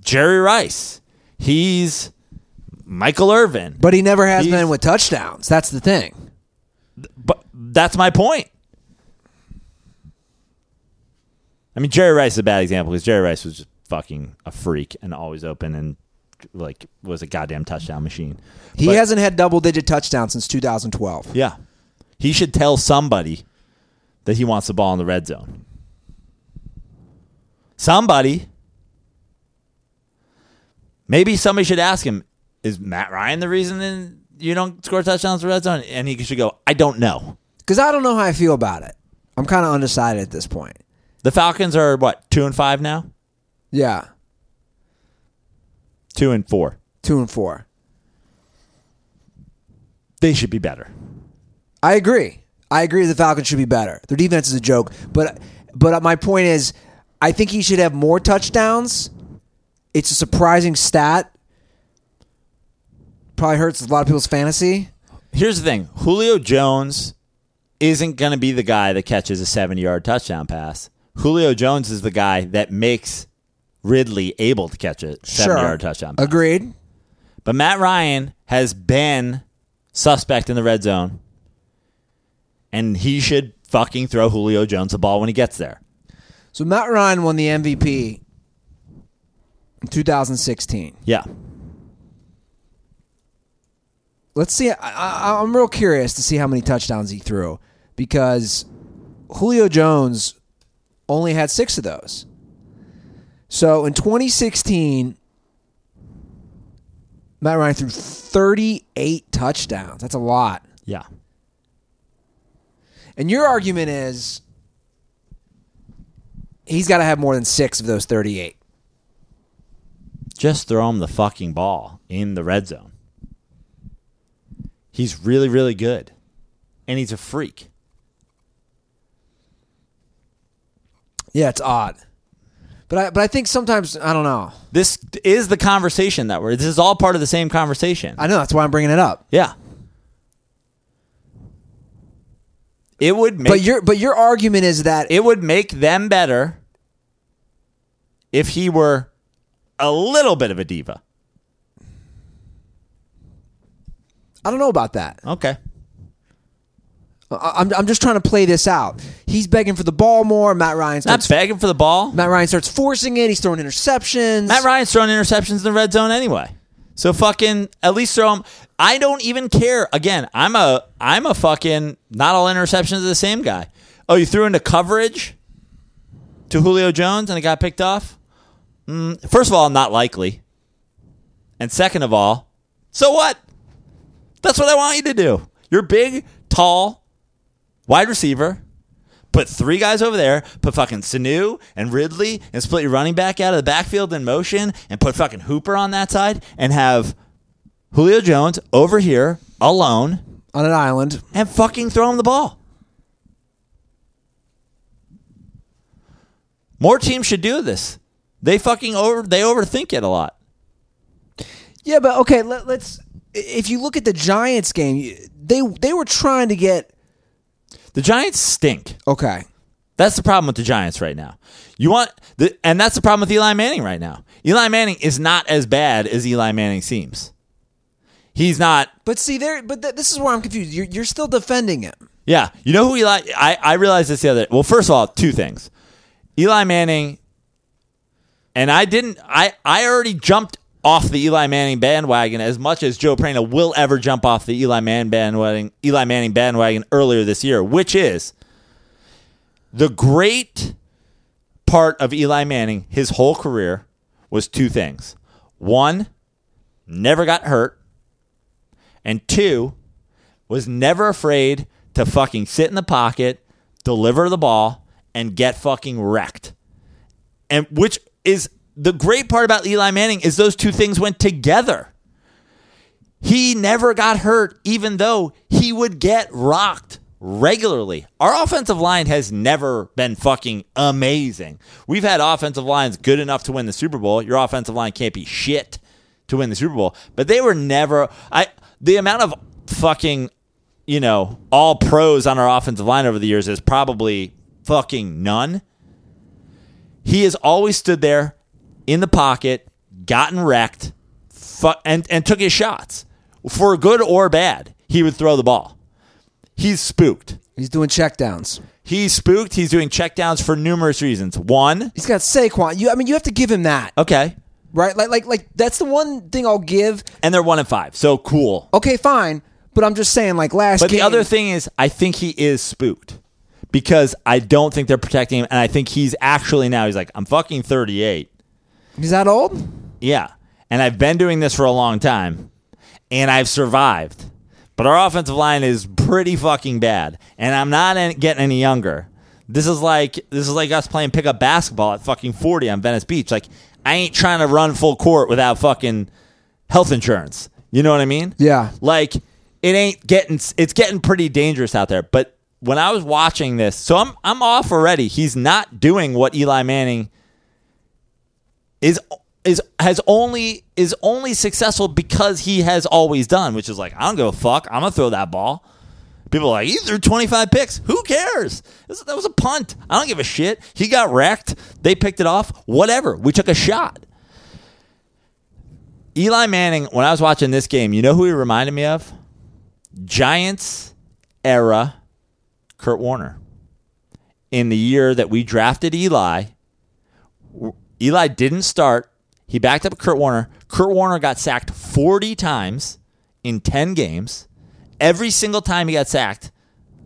Jerry Rice. He's Michael Irvin. But he never has He's, been with touchdowns. That's the thing. But that's my point. I mean, Jerry Rice is a bad example because Jerry Rice was just fucking a freak and always open and like was a goddamn touchdown machine. He but, hasn't had double-digit touchdowns since two thousand twelve. Yeah. He should tell somebody that he wants the ball in the red zone. Somebody. Maybe somebody should ask him, is Matt Ryan the reason you don't score touchdowns in the red zone? And he should go, I don't know. Because I don't know how I feel about it. I'm kind of undecided at this point. The Falcons are, what, two and five now? Yeah. Two and four. Two and four. They should be better. I agree. I agree the Falcons should be better. Their defense is a joke. But but my point is, I think he should have more touchdowns. It's a surprising stat. Probably hurts a lot of people's fantasy. Here's the thing. Julio Jones isn't going to be the guy that catches a seventy-yard touchdown pass. Julio Jones is the guy that makes Ridley able to catch a seventy-yard sure. touchdown pass. Agreed. But Matt Ryan has been suspect in the red zone, and he should fucking throw Julio Jones the ball when he gets there. So Matt Ryan won the M V P in two thousand sixteen. Yeah. Let's see. I, I, I'm real curious to see how many touchdowns he threw, because Julio Jones only had six of those. So in twenty sixteen, Matt Ryan threw thirty-eight touchdowns. That's a lot. Yeah. And your argument is he's got to have more than six of those thirty-eight. Just throw him the fucking ball in the red zone. He's really, really good. And he's a freak. Yeah, it's odd. But I but I think sometimes, I don't know. This is the conversation that we're, this is all part of the same conversation. I know, that's why I'm bringing it up. Yeah. It would make, But your but your argument is that it would make them better if he were a little bit of a diva. I don't know about that. Okay. I'm I'm just trying to play this out. He's begging for the ball more. Matt Ryan starts... Not begging for the ball. Matt Ryan starts forcing it. He's throwing interceptions. Matt Ryan's throwing interceptions in the red zone anyway. So fucking at least throw him. I don't even care. Again, I'm a I'm a fucking not all interceptions are the same guy. Oh, you threw into coverage to Julio Jones and it got picked off? Mm, first of all, not likely. And second of all, so what? That's what I want you to do. You're big, tall, wide receiver. Put three guys over there. Put fucking Sanu and Ridley and split your running back out of the backfield in motion and put fucking Hooper on that side and have Julio Jones over here alone. On an island. And fucking throw him the ball. More teams should do this. They fucking over. They overthink it a lot. Yeah, but okay, let, let's... If you look at the Giants game, they they were trying to get... The Giants stink. Okay. That's the problem with the Giants right now. You want the, and that's the problem with Eli Manning right now. Eli Manning is not as bad as Eli Manning seems. He's not... But see, there. But th- this is where I'm confused. You're, you're still defending him. Yeah. You know who Eli... I, I realized this the other... Well, first of all, two things. Eli Manning... And I didn't... I, I already jumped... off the Eli Manning bandwagon as much as Joe Prano will ever jump off the Eli Manning bandwagon, Eli Manning bandwagon earlier this year, which is the great part of Eli Manning, his whole career, was two things. One, never got hurt. And two, was never afraid to fucking sit in the pocket, deliver the ball, and get fucking wrecked. And which is... The great part about Eli Manning is those two things went together. He never got hurt, even though he would get rocked regularly. Our offensive line has never been fucking amazing. We've had offensive lines good enough to win the Super Bowl. Your offensive line can't be shit to win the Super Bowl. But they were never... I the amount of fucking, you know, all pros on our offensive line over the years is probably fucking none. He has always stood there in the pocket, gotten wrecked, fu- and, and took his shots. For good or bad, he would throw the ball. He's spooked. He's doing checkdowns. He's spooked. He's doing checkdowns for numerous reasons. One, he's got Saquon. You, I mean, you have to give him that. Okay, right? Like, like, like. That's the one thing I'll give. And they're one and five. So cool. Okay, fine. But I'm just saying, like last. But game- the other thing is, I think he is spooked because I don't think they're protecting him, and I think he's actually now. He's like, I'm fucking thirty-eight. He's that old? Yeah. And I've been doing this for a long time. And I've survived. But our offensive line is pretty fucking bad. And I'm not getting any younger. This is like this is like us playing pickup basketball at fucking forty on Venice Beach. Like, I ain't trying to run full court without fucking health insurance. You know what I mean? Yeah. Like, it ain't getting, it's getting pretty dangerous out there. But when I was watching this, so I'm I'm off already. He's not doing what Eli Manning is is has only is only successful because he has always done, which is like, I don't give a fuck. I'm gonna throw that ball. People are like, he threw twenty-five picks. Who cares? That was a punt. I don't give a shit. He got wrecked. They picked it off. Whatever. We took a shot. Eli Manning, when I was watching this game, you know who he reminded me of? Giants era Kurt Warner. In the year that we drafted Eli, Eli didn't start. He backed up Kurt Warner. Kurt Warner got sacked forty times in ten games. Every single time he got sacked,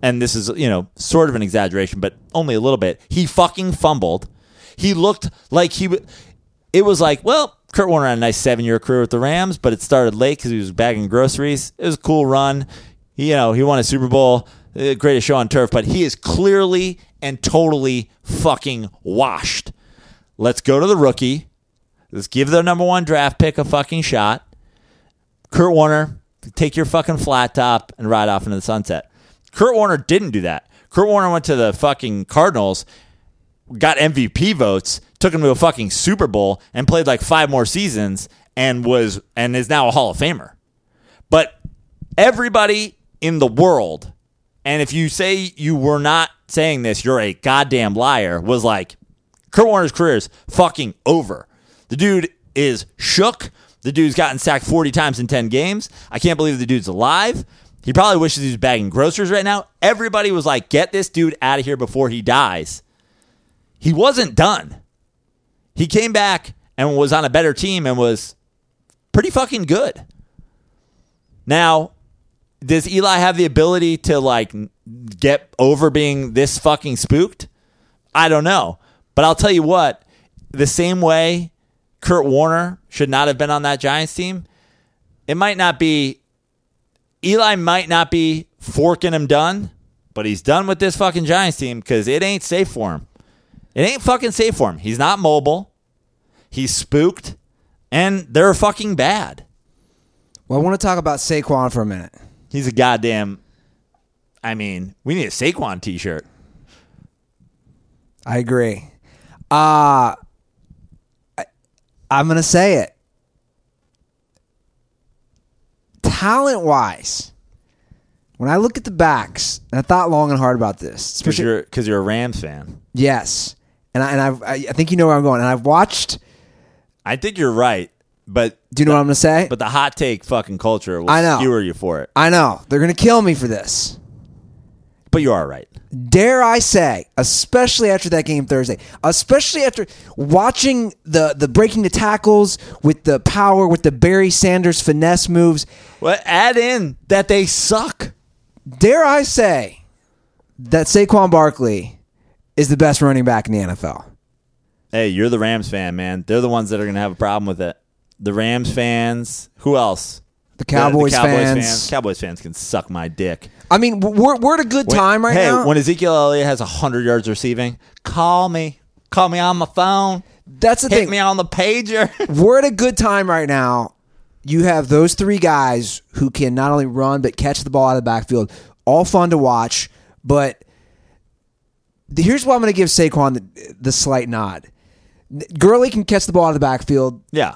and this is, you know, sort of an exaggeration, but only a little bit, he fucking fumbled. He looked like he would. It was like, well, Kurt Warner had a nice seven-year career with the Rams, but it started late because he was bagging groceries. It was a cool run. He, you know, he won a Super Bowl, uh, greatest show on turf, but he is clearly and totally fucking washed. Let's go to the rookie. Let's give their number one draft pick a fucking shot. Kurt Warner, take your fucking flat top and ride off into the sunset. Kurt Warner didn't do that. Kurt Warner went to the fucking Cardinals, got M V P votes, took him to a fucking Super Bowl, and played like five more seasons, and was and is now a Hall of Famer. But everybody in the world, and if you say you were not saying this, you're a goddamn liar, was like, Kurt Warner's career is fucking over. The dude is shook. The dude's gotten sacked forty times in ten games. I can't believe the dude's alive. He probably wishes he was bagging groceries right now. Everybody was like, get this dude out of here before he dies. He wasn't done. He came back and was on a better team and was pretty fucking good. Now, does Eli have the ability to like get over being this fucking spooked? I don't know. But I'll tell you what, the same way Kurt Warner should not have been on that Giants team, it might not be, Eli might not be forking him done, but he's done with this fucking Giants team because it ain't safe for him. It ain't fucking safe for him. He's not mobile. He's spooked. And they're fucking bad. Well, I want to talk about Saquon for a minute. He's a goddamn, I mean, we need a Saquon t-shirt. I agree. Uh... I'm going to say it. Talent-wise, when I look at the backs, and I thought long and hard about this. Because you're, you're a Rams fan. Yes. And, I, and I've, I I think you know where I'm going. And I've watched. I think you're right. But do you know the, what I'm going to say? But the hot take fucking culture will I know. skewer you for it. I know. They're going to kill me for this. But you are right. Dare I say, especially after that game Thursday, especially after watching the, the breaking the tackles with the power, with the Barry Sanders finesse moves. Well, add in that they suck. Dare I say that Saquon Barkley is the best running back in the N F L. Hey, you're the Rams fan, man. They're the ones that are going to have a problem with it. The Rams fans. Who else? The Cowboys, the, the Cowboys fans. fans. Cowboys fans can suck my dick. I mean, we're we're at a good time when, right hey, now. Hey, when Ezekiel Elliott has one hundred yards receiving, call me. Call me on my phone. That's the Hit thing. Hit me on the pager. We're at a good time right now. You have those three guys who can not only run but catch the ball out of the backfield. All fun to watch. But here's why I'm going to give Saquon the, the slight nod. Gurley can catch the ball out of the backfield. Yeah.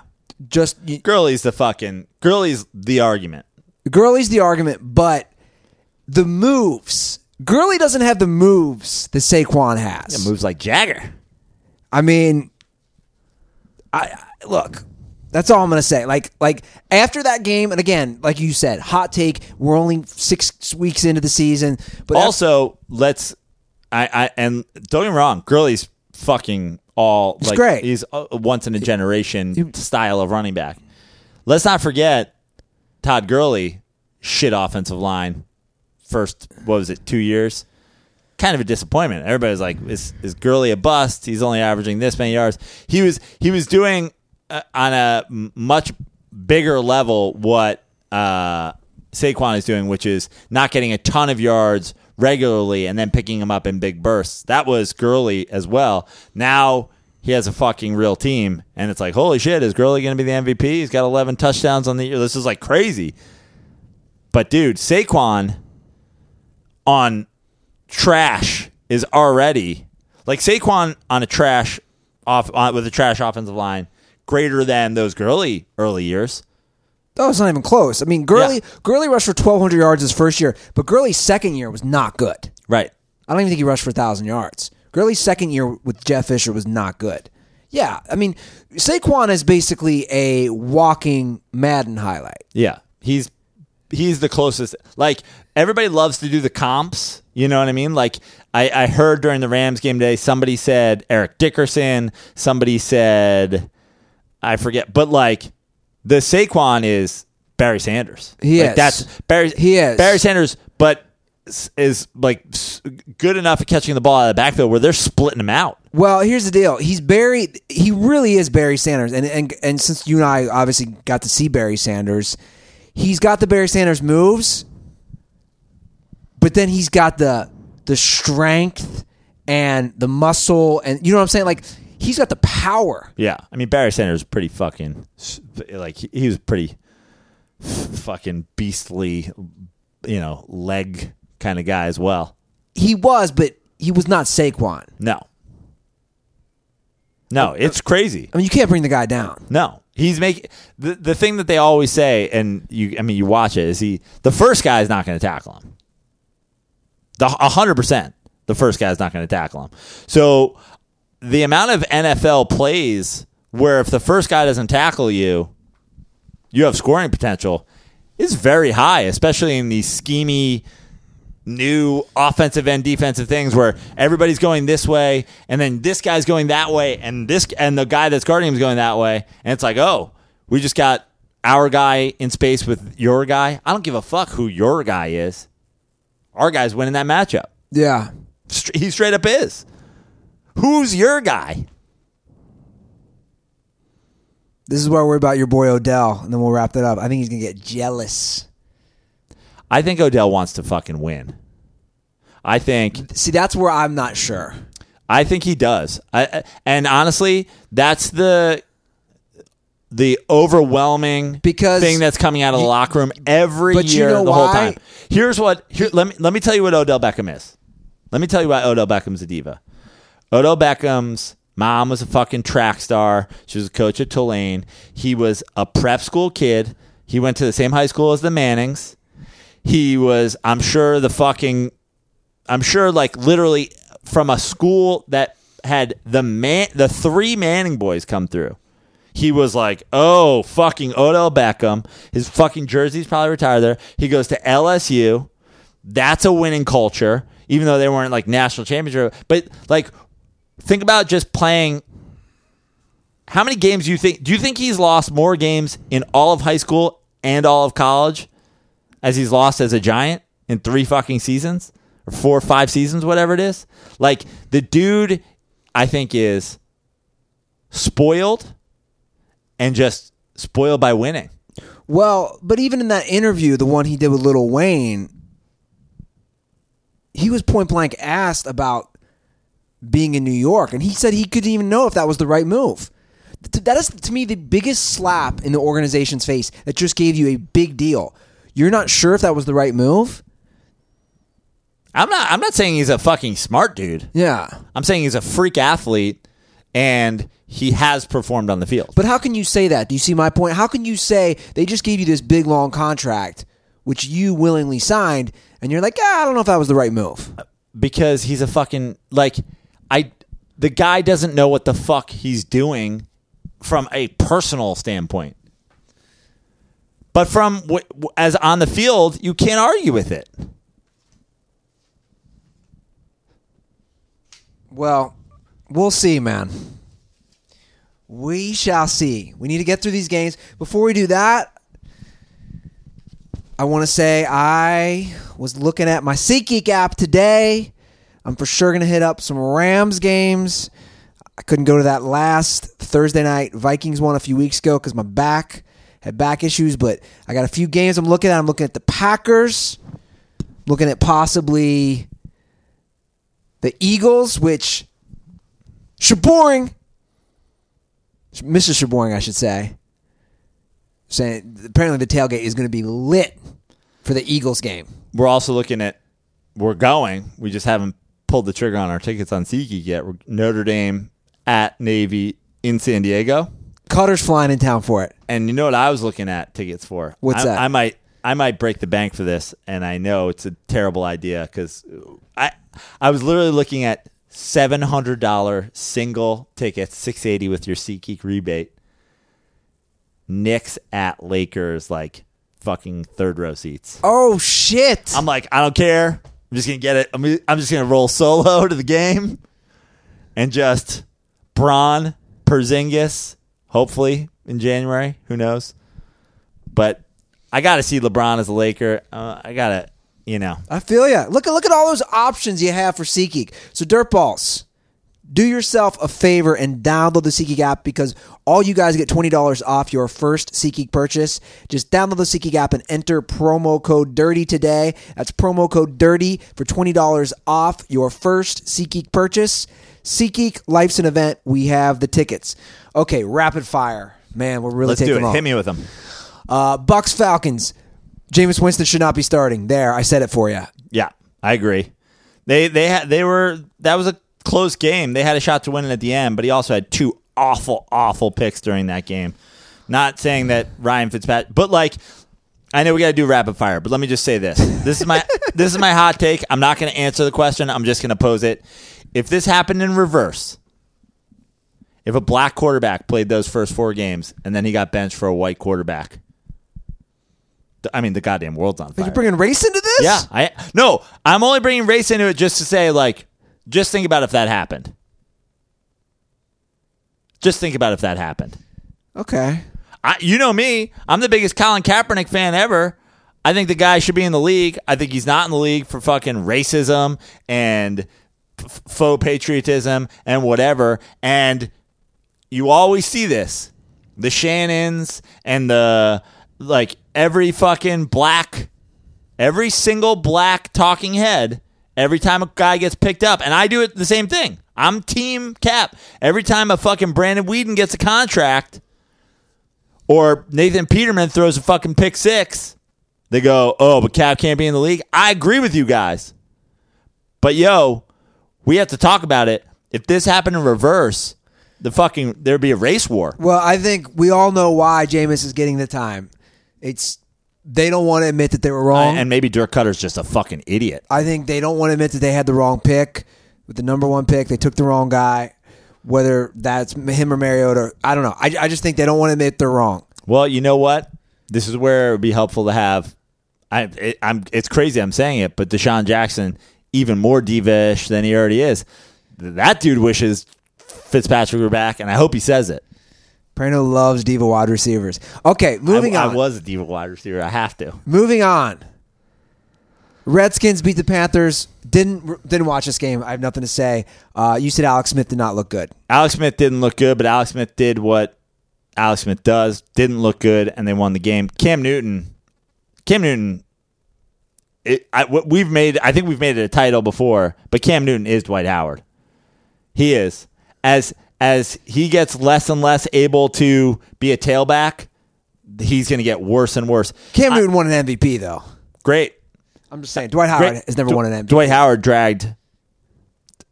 Just you, Gurley's the fucking Gurley's the argument. Gurley's the argument, but the moves. Gurley doesn't have the moves that Saquon has. Yeah, moves like Jagger. I mean, I, I look. That's all I'm gonna say. Like, like after that game, and again, like you said, hot take. We're only six weeks into the season, but also let's. I, I and don't get me wrong, Gurley's fucking all. He's like, great. He's a once in a generation he, style of running back. Let's not forget Todd Gurley, shit offensive line. First, what was it, two years? Kind of a disappointment. Everybody's like, is, is Gurley a bust? He's only averaging this many yards. He was he was doing uh, on a much bigger level what uh, Saquon is doing, which is not getting a ton of yards regularly and then picking them up in big bursts. That was Gurley as well. Now he has a fucking real team. And it's like, holy shit, is Gurley going to be the M V P? He's got eleven touchdowns on the year. This is like crazy. But, dude, Saquon on trash is already like Saquon on a trash off on, with a trash offensive line greater than those Gurley early years. That was not even close. I mean, Gurley yeah. Gurley rushed for twelve hundred yards his first year, but Gurley's second year was not good. Right. I don't even think he rushed for one thousand yards. Gurley's second year with Jeff Fisher was not good. Yeah, I mean, Saquon is basically a walking Madden highlight. Yeah, he's he's the closest. Like, everybody loves to do the comps, you know what I mean? Like, I, I heard during the Rams game today, somebody said Eric Dickerson, somebody said, I forget, but like, the Saquon is Barry Sanders. He like is. That's Barry, he is. Barry Sanders, but is like good enough at catching the ball out of the backfield where they're splitting him out. Well, here's the deal. He's Barry. He really is Barry Sanders. And, and, and since you and I obviously got to see Barry Sanders, he's got the Barry Sanders moves, but then he's got the the strength and the muscle. And you know what I'm saying? Like, he's got the power. Yeah. I mean, Barry Sanders was pretty fucking, like, he was pretty fucking beastly, you know, leg kind of guy as well. He was, but he was not Saquon. No. No, it's crazy. I mean, you can't bring the guy down. No. He's making the, the thing that they always say, and you, I mean, you watch it, is he, the first guy is not going to tackle him. The one hundred percent the first guy is not going to tackle him. So the amount of N F L plays where if the first guy doesn't tackle you, you have scoring potential is very high, especially in these schemey new offensive and defensive things where everybody's going this way and then this guy's going that way and this and the guy that's guarding him is going that way. And it's like, oh, we just got our guy in space with your guy. I don't give a fuck who your guy is. Our guy's winning that matchup. Yeah. He straight up is. Who's your guy? This is where I worry about your boy Odell, and then we'll wrap that up. I think he's going to get jealous. I think Odell wants to fucking win. I think... See, that's where I'm not sure. I think he does. I, and honestly, that's the... the overwhelming because thing that's coming out of the you, locker room every year, you know the why? Whole time. Here's what here, let me let me tell you what Odell Beckham is. Let me tell you why Odell Beckham's a diva. Odell Beckham's mom was a fucking track star. She was a coach at Tulane. He was a prep school kid. He went to the same high school as the Mannings. He was, I'm sure, the fucking, I'm sure, like literally from a school that had the man, the three Manning boys come through. He was like, oh, fucking Odell Beckham. His fucking jersey's probably retired there. He goes to L S U. That's a winning culture, even though they weren't like national championship. But like, think about just playing. How many games do you think? Do you think he's lost more games in all of high school and all of college as he's lost as a Giant in three fucking seasons or four or five seasons, whatever it is? Like, the dude, I think, is spoiled. And just spoiled by winning. Well, but even in that interview, the one he did with Lil Wayne, he was point blank asked about being in New York, and he said he couldn't even know if that was the right move. That is, to me, the biggest slap in the organization's face that just gave you a big deal. You're not sure if that was the right move? I'm not, I'm not saying he's a fucking smart dude. Yeah. I'm saying he's a freak athlete, and... he has performed on the field. But how can you say that? Do you see my point? How can you say they just gave you this big, long contract, which you willingly signed, and you're like, ah, I don't know if that was the right move? Because he's a fucking, like, I, the guy doesn't know what the fuck he's doing from a personal standpoint. But from, as on the field, you can't argue with it. Well, we'll see, man. We shall see. We need to get through these games. Before we do that, I want to say I was looking at my SeatGeek app today. I'm for sure going to hit up some Rams games. I couldn't go to that last Thursday night Vikings one a few weeks ago because my back had back issues, but I got a few games I'm looking at. I'm looking at the Packers, looking at possibly the Eagles, which should be boring. Mister Sherboring, I should say, saying apparently the tailgate is going to be lit for the Eagles game. We're also looking at, we're going, we just haven't pulled the trigger on our tickets on SeatGeek yet. We're Notre Dame at Navy in San Diego. Cutter's flying in town for it. And you know what I was looking at tickets for? What's I, that? I might I might break the bank for this, and I know it's a terrible idea because I I was literally looking at seven hundred dollars single tickets, six eighty with your SeatGeek rebate. Knicks at Lakers, like fucking third row seats. Oh shit! I'm like, I don't care. I'm just gonna get it. I'm I'm just gonna roll solo to the game, and just Bron, Porzingis. Hopefully in January, who knows? But I got to see LeBron as a Laker. Uh, I got to, you know. I feel ya. Look at look at all those options you have for SeatGeek. So Dirtballs, do yourself a favor and download the SeatGeek app because all you guys get twenty dollars off your first SeatGeek purchase. Just download the SeatGeek app and enter promo code DIRTY today. That's promo code DIRTY for twenty dollars off your first SeatGeek purchase. SeatGeek, life's an event. We have the tickets. Okay, rapid fire. Man, we're really Let's taking long. Let's do it. Hit me with them. Uh, Bucks, Falcons. Jameis Winston should not be starting. There, I said it for you. Yeah, I agree. They they had, they were that was a close game. They had a shot to win it at the end, but he also had two awful awful picks during that game. Not saying that Ryan Fitzpatrick, but like I know we got to do rapid fire, but let me just say this. This is my this is my hot take. I'm not going to answer the question. I'm just going to pose it. If this happened in reverse, if a black quarterback played those first four games and then he got benched for a white quarterback, I mean, the goddamn world's on fire. Are you bringing race into this? Yeah. I No, I'm only bringing race into it just to say, like, just think about if that happened. Just think about if that happened. Okay. I, you know me. I'm the biggest Colin Kaepernick fan ever. I think the guy should be in the league. I think he's not in the league for fucking racism and f- faux patriotism and whatever. And you always see this. The Shannons and the, like, every fucking black, every single black talking head, every time a guy gets picked up, and I do it the same thing. I'm team Cap. Every time a fucking Brandon Weeden gets a contract or Nathan Peterman throws a fucking pick six, they go, oh, but Cap can't be in the league. I agree with you guys. But, yo, we have to talk about it. If this happened in reverse, the fucking there'd be a race war. Well, I think we all know why Jameis is getting the time. It's they don't want to admit that they were wrong. Uh, and maybe Dirk Cutter's just a fucking idiot. I think they don't want to admit that they had the wrong pick. With the number one pick, they took the wrong guy. Whether that's him or Mariota, I don't know. I, I just think they don't want to admit they're wrong. Well, you know what? This is where it would be helpful to have. I, it, I'm. It's crazy I'm saying it, but Deshaun Jackson, even more divish than he already is. That dude wishes Fitzpatrick were back, and I hope he says it. Prano loves diva wide receivers. Okay, moving I, on. I was a diva wide receiver. I have to. Moving on. Redskins beat the Panthers. Didn't didn't watch this game. I have nothing to say. Uh, you said Alex Smith did not look good. Alex Smith didn't look good, but Alex Smith did what Alex Smith does. Didn't look good, and they won the game. Cam Newton. Cam Newton. It, I, we've made. I think we've made it a title before, but Cam Newton is Dwight Howard. He is. As As he gets less and less able to be a tailback, he's going to get worse and worse. Cam Newton I, won an M V P, though. Great. I'm just saying, Dwight Howard great. has never D- won an M V P. Dwight Howard dragged,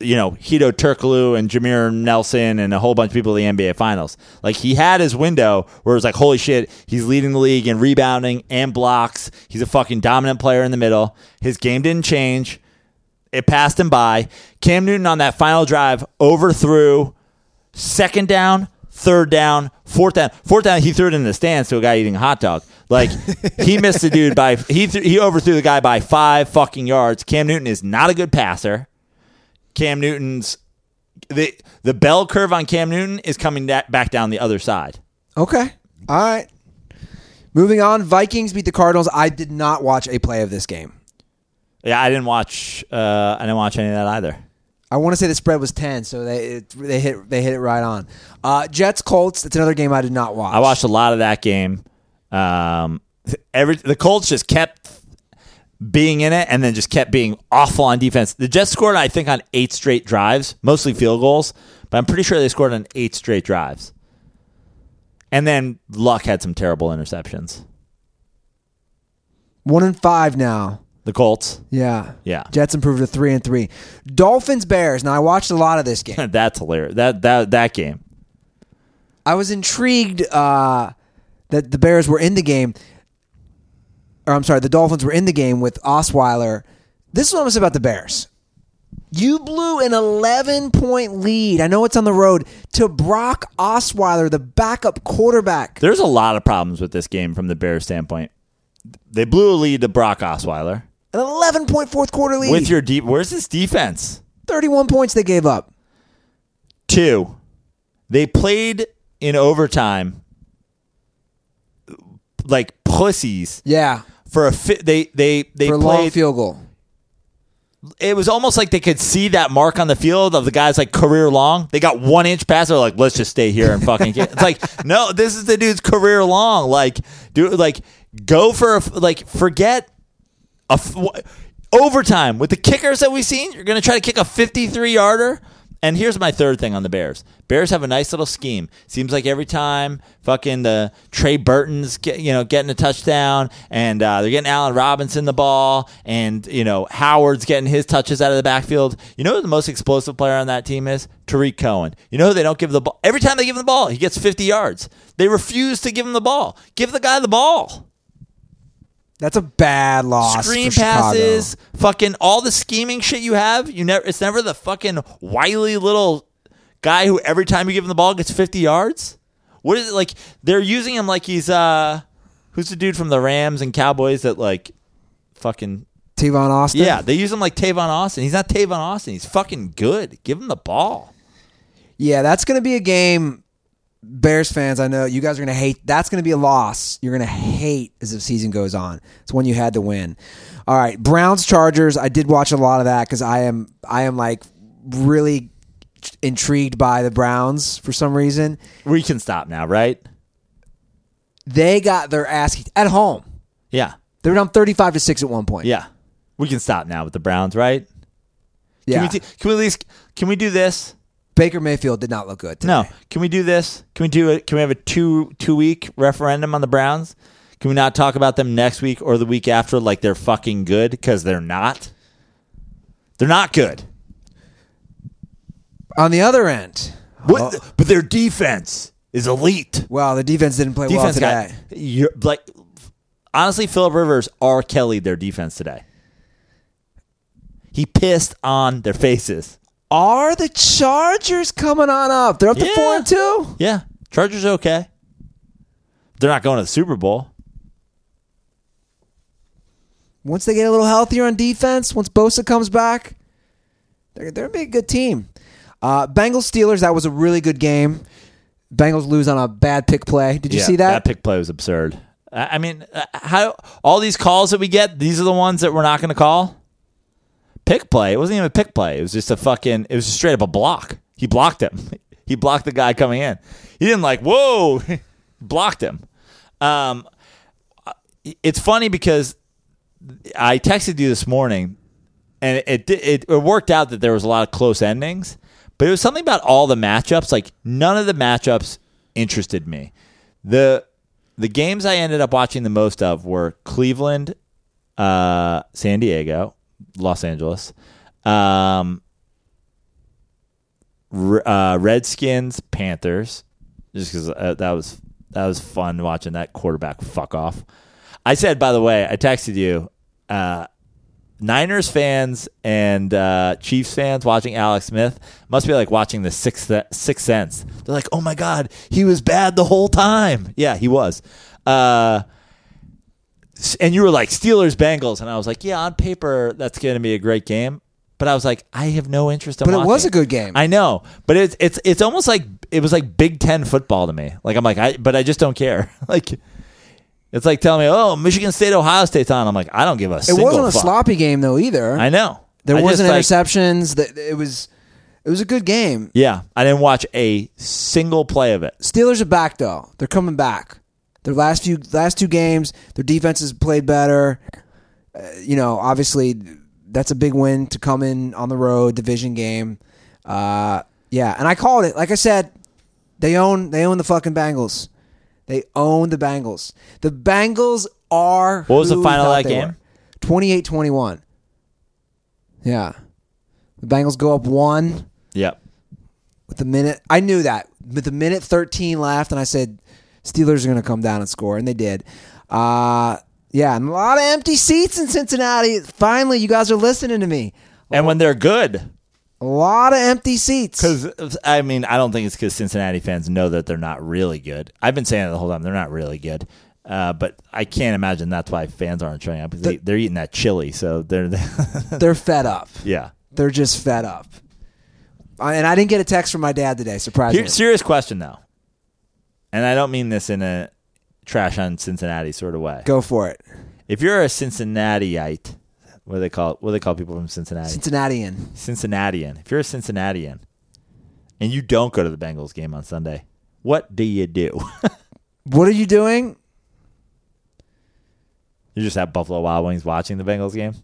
you know, Hedo Turkoglu and Jameer Nelson and a whole bunch of people to the N B A Finals. Like, he had his window where it was like, holy shit, he's leading the league in rebounding and blocks. He's a fucking dominant player in the middle. His game didn't change. It passed him by. Cam Newton on that final drive overthrew second down, third down, fourth down. Fourth down, he threw it in the stands to a guy eating a hot dog. Like, he missed the dude by, he th- he overthrew the guy by five fucking yards. Cam Newton is not a good passer. Cam Newton's, the the bell curve on Cam Newton is coming da- back down the other side. Okay. All right. Moving on, Vikings beat the Cardinals. I did not watch a play of this game. Yeah, I didn't watch, uh, I didn't watch any of that either. I want to say the spread was ten, so they it, they hit they hit it right on. Uh, Jets Colts. That's another game I did not watch. I watched a lot of that game. Um, every the Colts just kept being in it, and then just kept being awful on defense. The Jets scored, I think, on eight straight drives, mostly field goals, but I'm pretty sure they scored on eight straight drives. And then Luck had some terrible interceptions. One and five now. The Colts. Yeah. Yeah. Jets improved to three and three. Dolphins, Bears. Now I watched a lot of this game. That's hilarious. That that that game. I was intrigued uh, that the Bears were in the game. Or I'm sorry, the Dolphins were in the game with Osweiler. This is what I'm saying about the Bears. You blew an eleven-point lead. I know it's on the road to Brock Osweiler, the backup quarterback. There's a lot of problems with this game from the Bears' standpoint. They blew a lead to Brock Osweiler. An eleven-point fourth-quarter lead. With your deep, where's this defense? thirty-one points they gave up. Two. They played in overtime like pussies. Yeah. For a fi- they they they for a played long field goal. It was almost like they could see that mark on the field of the guy's like career long. They got one inch past. They're like, let's just stay here and fucking get. It's like, no, this is the dude's career long. Like, do like go for a, like forget a f- overtime with the kickers that we've seen. You're gonna try to kick a fifty-three yarder. And here's my third thing on the Bears. Bears have a nice little scheme. Seems like every time fucking the Trey Burton's get, you know getting a touchdown, and uh, they're getting Allen Robinson the ball, and you know Howard's getting his touches out of the backfield. You know who the most explosive player on that team is? Tariq Cohen. You know who they don't give the ball? Every time they give him the ball, he gets fifty yards. They refuse to give him the ball. Give the guy the ball. That's a bad loss. Screen passes, Chicago. Fucking all the scheming shit you have. You never. It's never the fucking wily little guy who every time you give him the ball gets fifty yards. What is it like? They're using him like he's uh, who's the dude from the Rams and Cowboys that like fucking Tavon Austin. Yeah, they use him like Tavon Austin. He's not Tavon Austin. He's fucking good. Give him the ball. Yeah, that's gonna be a game. Bears fans, I know you guys are going to hate. That's going to be a loss. You're going to hate as the season goes on. It's one you had to win. All right, Browns, Chargers. I did watch a lot of that because I am, I am like really intrigued by the Browns for some reason. We can stop now, right? They got their ass kicked at home. Yeah, they were down thirty-five to six at one point. Yeah, we can stop now with the Browns, right? Yeah. Can we, t- can we at least can we do this? Baker Mayfield did not look good today. No. Can we do this? Can we do it? Can we have a two two week referendum on the Browns? Can we not talk about them next week or the week after like they're fucking good? Because they're not. They're not good. On the other end. What, oh. But their defense is elite. Well, the defense didn't play defense well today. Got, you're, like, honestly, Phillip Rivers R. Kelly'd their defense today. He pissed on their faces. Are the Chargers coming on up? They're up to yeah. four and two. Yeah, Chargers are okay. They're not going to the Super Bowl. Once they get a little healthier on defense, once Bosa comes back, they're they're gonna be a good team. Uh, Bengals Steelers. That was a really good game. Bengals lose on a bad pick play. Did you yeah, see that? That pick play was absurd. I mean, how all these calls that we get? These are the ones that we're not going to call. Pick play. It wasn't even a pick play. It was just a fucking, it was just straight up a block. He blocked him. He blocked the guy coming in. He didn't like, whoa, blocked him. Um, it's funny because I texted you this morning and it, it it worked out that there was a lot of close endings, but it was something about all the matchups. Like none of the matchups interested me. The, the games I ended up watching the most of were Cleveland, uh, San Diego, Los Angeles, um, uh, Redskins, Panthers, just because uh, that was that was fun watching that quarterback fuck off. I said, by the way, I texted you, uh, Niners fans and uh, Chiefs fans watching Alex Smith must be like watching the Sixth Sixth Sense. They're like, oh my god, he was bad the whole time. Yeah, he was. Uh, And you were like, Steelers, Bengals. And I was like, yeah, on paper, that's going to be a great game. But I was like, I have no interest in watching. But it was a good game. I know. But it's it's it's almost like it was like Big Ten football to me. Like, I'm like, I but I just don't care. Like, it's like telling me, oh, Michigan State, Ohio State's on. I'm like, I don't give a single fuck. It wasn't a sloppy game, though, either. I know. There wasn't interceptions. It was it was a good game. Yeah. I didn't watch a single play of it. Steelers are back, though. They're coming back. Their last few last two games, their defense has played better. Uh, you know, obviously, that's a big win to come in on the road, division game. Uh, yeah, and I called it. Like I said, they own they own the fucking Bengals. They own the Bengals. The Bengals are. What was the final of that game? twenty-eight twenty-one. Yeah. The Bengals go up one. Yep. With the minute. I knew that. With the minute thirteen left, and I said, Steelers are going to come down and score, and they did. Uh, yeah, and a lot of empty seats in Cincinnati. Finally, you guys are listening to me. And when they're good. A lot of empty seats. Because, I mean, I don't think it's because Cincinnati fans know that they're not really good. I've been saying it the whole time. They're not really good. Uh, but I can't imagine that's why fans aren't showing up. The, they, they're eating that chili, so they're... they're fed up. Yeah. They're just fed up. I, and I didn't get a text from my dad today, surprisingly. Here, serious question, though. And I don't mean this in a trash on Cincinnati sort of way. Go for it. If you're a Cincinnatiite, what do they call it? What do they call people from Cincinnati? Cincinnatian. Cincinnatian. If you're a Cincinnatian and you don't go to the Bengals game on Sunday, what do you do? What are you doing? You're just at Buffalo Wild Wings watching the Bengals game?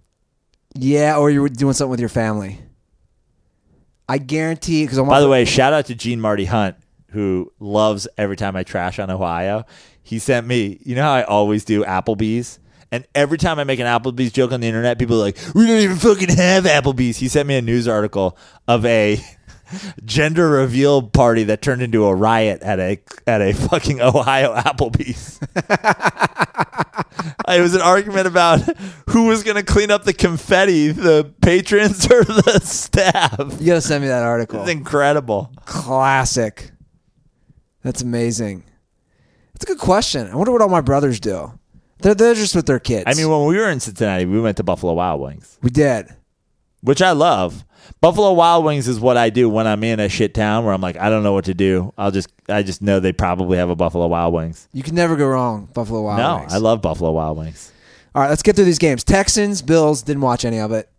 Yeah, or you're doing something with your family. I guarantee because I'm. By the way, shout out to Gene Marty Hunt, who loves every time I trash on Ohio. He sent me, you know how I always do Applebee's? And every time I make an Applebee's joke on the internet, people are like, we don't even fucking have Applebee's. He sent me a news article of a gender reveal party that turned into a riot at a at a fucking Ohio Applebee's. It was an argument about who was going to clean up the confetti, the patrons or the staff. You got to send me that article. It's incredible. Classic. That's amazing. That's a good question. I wonder what all my brothers do. They're, they're just with their kids. I mean, when we were in Cincinnati, we went to Buffalo Wild Wings. We did. Which I love. Buffalo Wild Wings is what I do when I'm in a shit town where I'm like, I don't know what to do. I'll just, I just know they probably have a Buffalo Wild Wings. You can never go wrong, Buffalo Wild no, Wings. No, I love Buffalo Wild Wings. All right, let's get through these games. Texans, Bills, didn't watch any of it.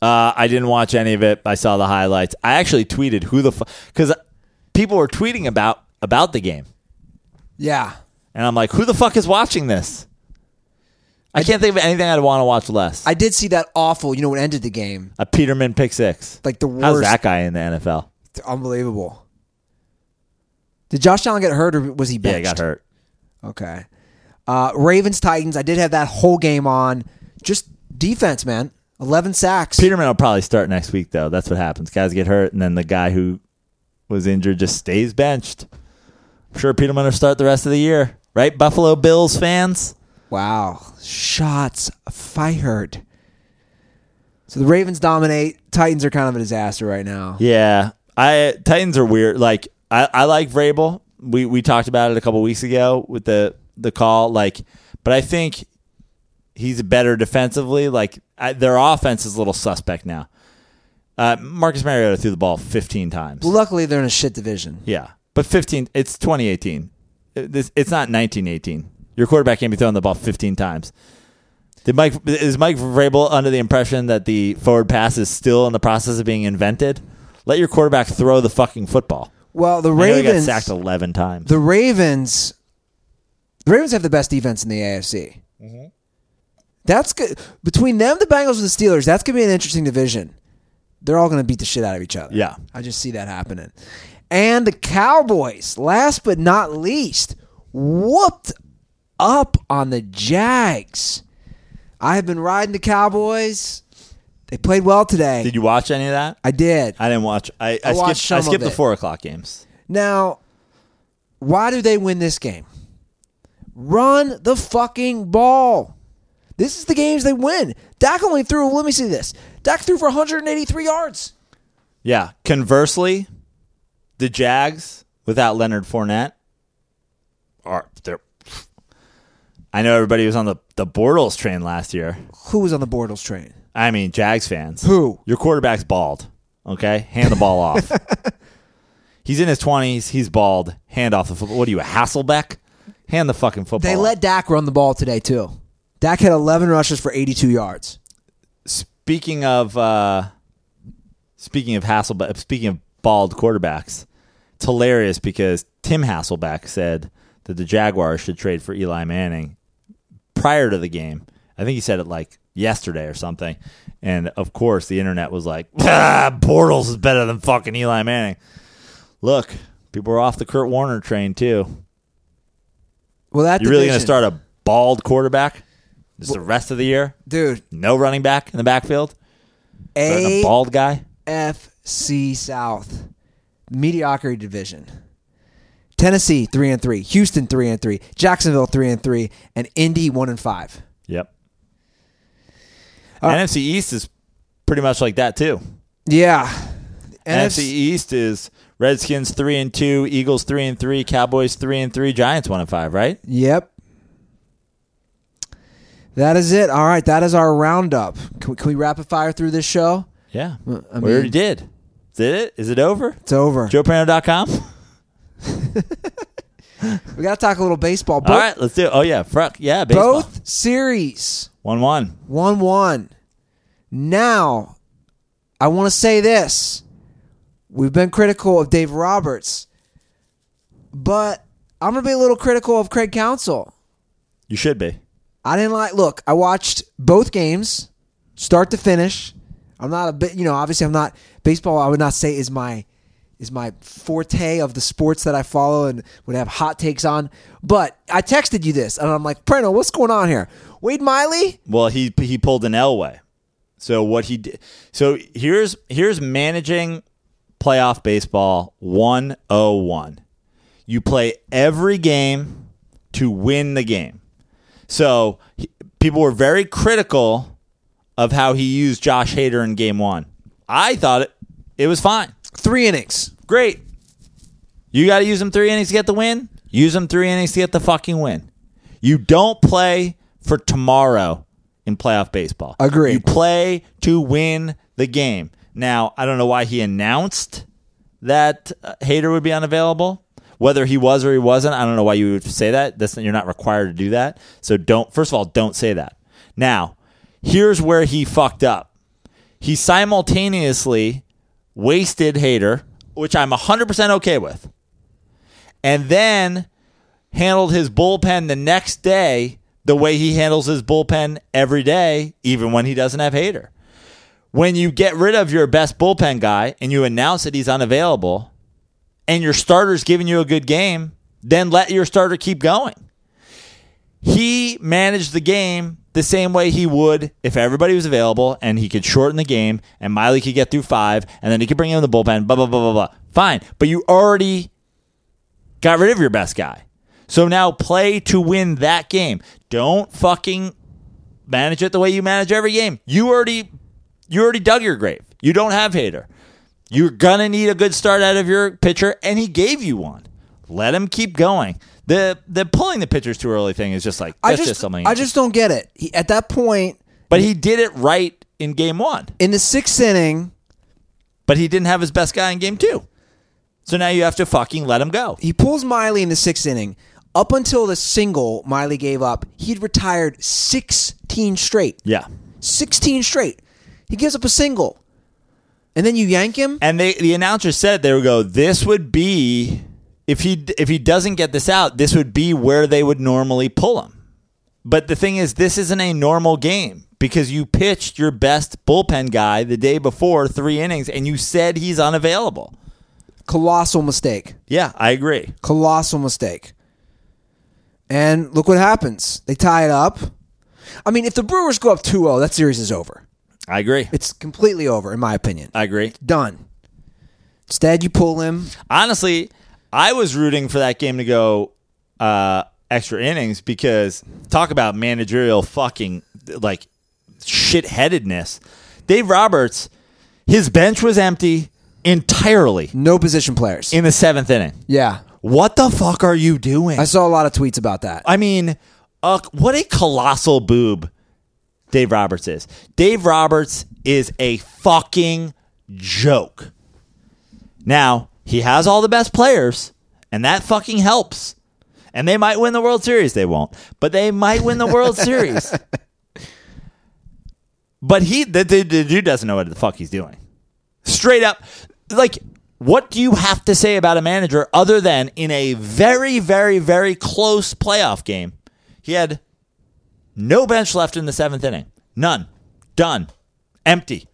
Uh, I didn't watch any of it. I saw the highlights. I actually tweeted who the fuck, because people were tweeting about about the game. Yeah. And I'm like, who the fuck is watching this? I can't think of anything I'd want to watch less. I did see that awful, you know what ended the game? A Peterman pick six. Like the worst. How's that guy in the N F L? It's unbelievable. Did Josh Allen get hurt or was he benched? Yeah, he got hurt. Okay. Uh, Ravens, Titans. I did have that whole game on. Just defense, man. eleven sacks. Peterman will probably start next week, though. That's what happens. Guys get hurt, and then the guy who was injured just stays benched. I'm sure Peterman will start the rest of the year. Right, Buffalo Bills fans? Wow. Shots fired. So the Ravens dominate. Titans are kind of a disaster right now. Yeah. I Titans are weird. Like I, I like Vrabel. We we talked about it a couple weeks ago with the, the call. Like, but I think he's better defensively. Like I, their offense is a little suspect now. Uh, Marcus Mariota threw the ball fifteen times. Well, luckily they're in a shit division. Yeah. But fifteen, it's twenty eighteen. It's, it's not nineteen eighteen. Your quarterback can't be throwing the ball fifteen times. Did Mike is Mike Vrabel under the impression that the forward pass is still in the process of being invented? Let your quarterback throw the fucking football. Well, the Ravens I know he got sacked eleven times. The Ravens, the Ravens have the best defense in the A F C. Mm-hmm. That's good. Between them, the Bengals, and the Steelers, that's gonna be an interesting division. They're all gonna beat the shit out of each other. Yeah, I just see that happening. And the Cowboys, last but not least, whooped up on the Jags. I have been riding the Cowboys. They played well today. Did you watch any of that? I did. I didn't watch. I, I, I watched skipped, some I skipped of it. The four o'clock games. Now, why do they win this game? Run the fucking ball. This is the games they win. Dak only threw. Let me see this. Dak threw for one hundred eighty-three yards. Yeah. Conversely, the Jags without Leonard Fournette are they're. I know everybody was on the, the Bortles train last year. Who was on the Bortles train? I mean, Jags fans. Who? Your quarterback's bald, okay? Hand the ball off. He's in his twenties. He's bald. Hand off the football. What are you, a Hasselbeck? Hand the fucking football. They off. Let Dak run the ball today, too. Dak had eleven rushes for eighty-two yards. Speaking of uh, speaking of Hasselbeck, speaking of bald quarterbacks, it's hilarious because Tim Hasselbeck said that the Jaguars should trade for Eli Manning. Prior to the game, I think he said it like yesterday or something, and of course the internet was like, ah, Bortles is better than fucking Eli Manning. Look, people are off the Kurt Warner train too. Well, that you're division, really going to start a bald quarterback just well, the rest of the year, dude? No running back in the backfield. A, a bald guy. A F C South, mediocrity division. Tennessee three and three, Houston three and three, Jacksonville three and three, and Indy one and five. Yep. Uh, N F C East is pretty much like that too. Yeah. N F C East is Redskins three and two, Eagles three and three, Cowboys three and three, Giants one and five, right? Yep. That is it. All right, that is our roundup. Can we, can we rapid fire through this show? Yeah, I mean, we already did. Did it? Is it over? It's over. Joe Prano dot com We got to talk a little baseball. Both, all right, let's do it. Oh, yeah. Fuck. Yeah, baseball. Both series. one one one one Now, I want to say this. We've been critical of Dave Roberts, but I'm going to be a little critical of Craig Counsell. You should be. I didn't like, look, I watched both games, start to finish. I'm not a bit, you know, obviously I'm not, baseball I would not say is my is my forte of the sports that I follow and would have hot takes on. But I texted you this, and I'm like, Prano, what's going on here? Wade Miley? Well, he he pulled an Elway. So what he did, so here's here's managing playoff baseball one oh one. You play every game to win the game. So he, people were very critical of how he used Josh Hader in game one. I thought it, it was fine. Three innings. Great. You got to use them three innings to get the win. Use them three innings to get the fucking win. You don't play for tomorrow in playoff baseball. Agreed. You play to win the game. Now, I don't know why he announced that Hader would be unavailable. Whether he was or he wasn't, I don't know why you would say that. That's, you're not required to do that. So don't. First of all, don't say that. Now, here's where he fucked up. He simultaneously wasted Hader, which I'm one hundred percent okay with, and then handled his bullpen the next day the way he handles his bullpen every day, even when he doesn't have Hader. When you get rid of your best bullpen guy and you announce that he's unavailable and your starter's giving you a good game, then let your starter keep going. He managed the game the same way he would if everybody was available and he could shorten the game and Miley could get through five and then he could bring in the bullpen, blah, blah, blah, blah, blah. Fine. But you already got rid of your best guy. So now play to win that game. Don't fucking manage it the way you manage every game. You already you already dug your grave. You don't have Hader. You're going to need a good start out of your pitcher, and he gave you one. Let him keep going. The the pulling the pitchers too early thing is just like, that's I just, just something. I just don't get it. He, at that point. But he did it right in game one. In the sixth inning. But he didn't have his best guy in game two. So now you have to fucking let him go. He pulls Miley in the sixth inning. Up until the single Miley gave up, he'd retired sixteen straight. Yeah. sixteen straight. He gives up a single. And then you yank him? And they, the announcer said, they would go, this would be... If he if he doesn't get this out, this would be where they would normally pull him. But the thing is, this isn't a normal game because you pitched your best bullpen guy the day before three innings and you said he's unavailable. Colossal mistake. Yeah, I agree. Colossal mistake. And look what happens. They tie it up. I mean, if the Brewers go up two oh, that series is over. I agree. It's completely over, in my opinion. I agree. It's done. Instead, you pull him. Honestly... I was rooting for that game to go uh, extra innings because talk about managerial fucking like shitheadedness. Dave Roberts, his bench was empty entirely. No position players. In the seventh inning. Yeah. What the fuck are you doing? I saw a lot of tweets about that. I mean, uh, what a colossal boob Dave Roberts is. Dave Roberts is a fucking joke. Now... He has all the best players, and that fucking helps. And they might win the World Series. They won't. But they might win the World Series. But he, the, the, the dude doesn't know what the fuck he's doing. Straight up. Like, what do you have to say about a manager other than in a very, very, very close playoff game, he had no bench left in the seventh inning. None. Done. Empty.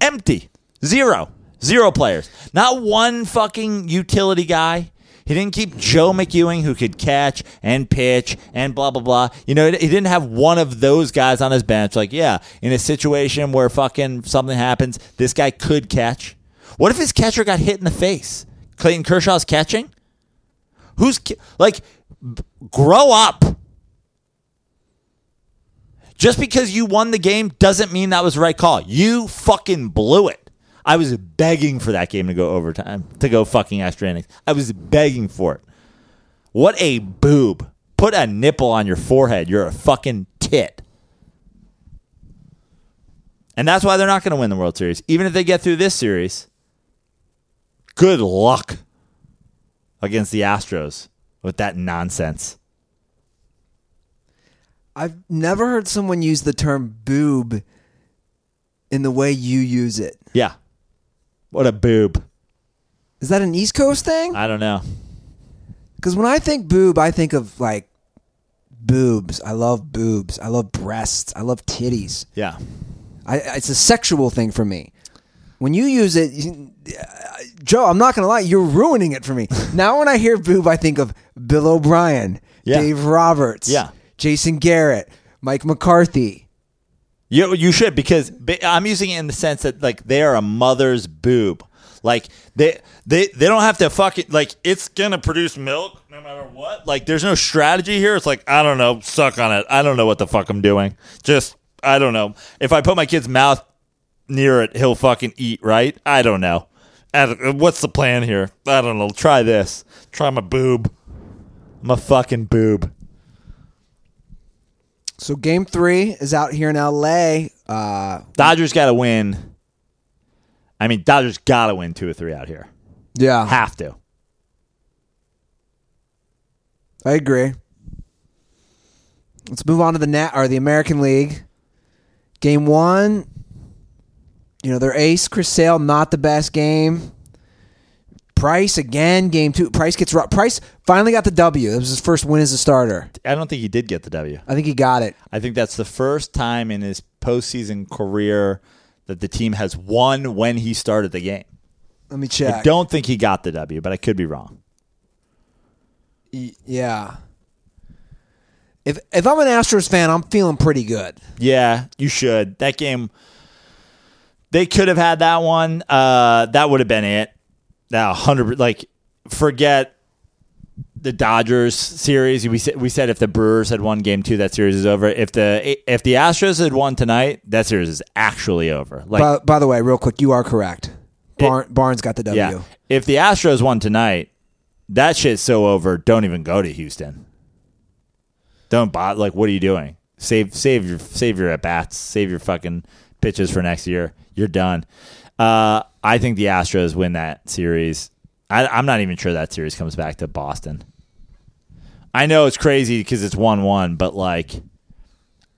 Empty. Zero. Zero players. Not one fucking utility guy. He didn't keep Joe McEwing, who could catch and pitch and blah, blah, blah. You know, he didn't have one of those guys on his bench. Like, yeah, in a situation where fucking something happens, this guy could catch. What if his catcher got hit in the face? Clayton Kershaw's catching? Who's, like, grow up. Just because you won the game doesn't mean that was the right call. You fucking blew it. I was begging for that game to go overtime, to go fucking extra innings. I was begging for it. What a boob. Put a nipple on your forehead. You're a fucking tit. And that's why they're not going to win the World Series. Even if they get through this series, good luck against the Astros with that nonsense. I've never heard someone use the term boob in the way you use it. Yeah. What a boob. Is that an East Coast thing? I don't know. Because when I think boob, I think of like boobs. I love boobs. I love breasts. I love titties. Yeah. I, it's a sexual thing for me. When you use it, you, uh, Joe, I'm not going to lie, you're ruining it for me. Now when I hear boob, I think of Bill O'Brien, yeah. Dave Roberts, yeah. Jason Garrett, Mike McCarthy. You you should, because I'm using it in the sense that like they are a mother's boob, like they they they don't have to fucking like it's gonna produce milk no matter what. Like there's no strategy here. It's like I don't know, suck on it. I don't know what the fuck I'm doing. Just I don't know. If I put my kid's mouth near it, he'll fucking eat, right? I don't know. I don't, what's the plan here? I don't know. Try this. Try my boob. My fucking boob. So game three is out here in L A. Uh, Dodgers got to win. I mean, Dodgers got to win two or three out here. Yeah. Have to. I agree. Let's move on to the Nat or the American League. Game one, you know, their ace, Chris Sale, not the best game. Price again, game two. Price gets robbed. Price finally got the W. It was his first win as a starter. I don't think he did get the W. I think he got it. I think that's the first time in his postseason career that the team has won when he started the game. Let me check. I don't think he got the W, but I could be wrong. Yeah. If if I'm an Astros fan, I'm feeling pretty good. Yeah, you should. That game, they could have had that one. Uh, that would have been it. Now, one hundred percent like forget the Dodgers series. We said we said if the Brewers had won Game Two, that series is over. If the if the Astros had won tonight, that series is actually over. Like, by, by the way, real quick, you are correct. Barn, it, Barnes got the W. Yeah. If the Astros won tonight, that shit's so over. Don't even go to Houston. Don't bother. Like, what are you doing? Save save your save your at bats. Save your fucking pitches for next year. You're done. Uh, I think the Astros win that series. I, I'm not even sure that series comes back to Boston. I know it's crazy because it's one one, but like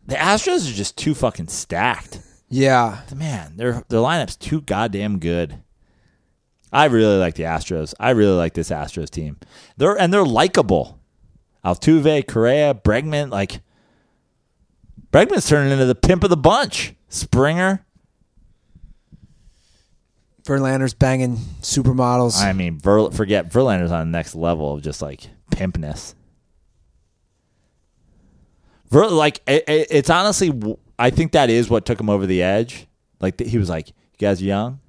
the Astros are just too fucking stacked. Yeah, man, their their lineup's too goddamn good. I really like the Astros. I really like this Astros team. They're and they're likable. Altuve, Correa, Bregman. Like Bregman's turning into the pimp of the bunch. Springer. Verlander's banging supermodels. I mean, Ver, forget Verlander's on the next level of just like pimpness. Ver, like it, it, it's honestly, I think that is what took him over the edge. Like he was like, "You guys are young,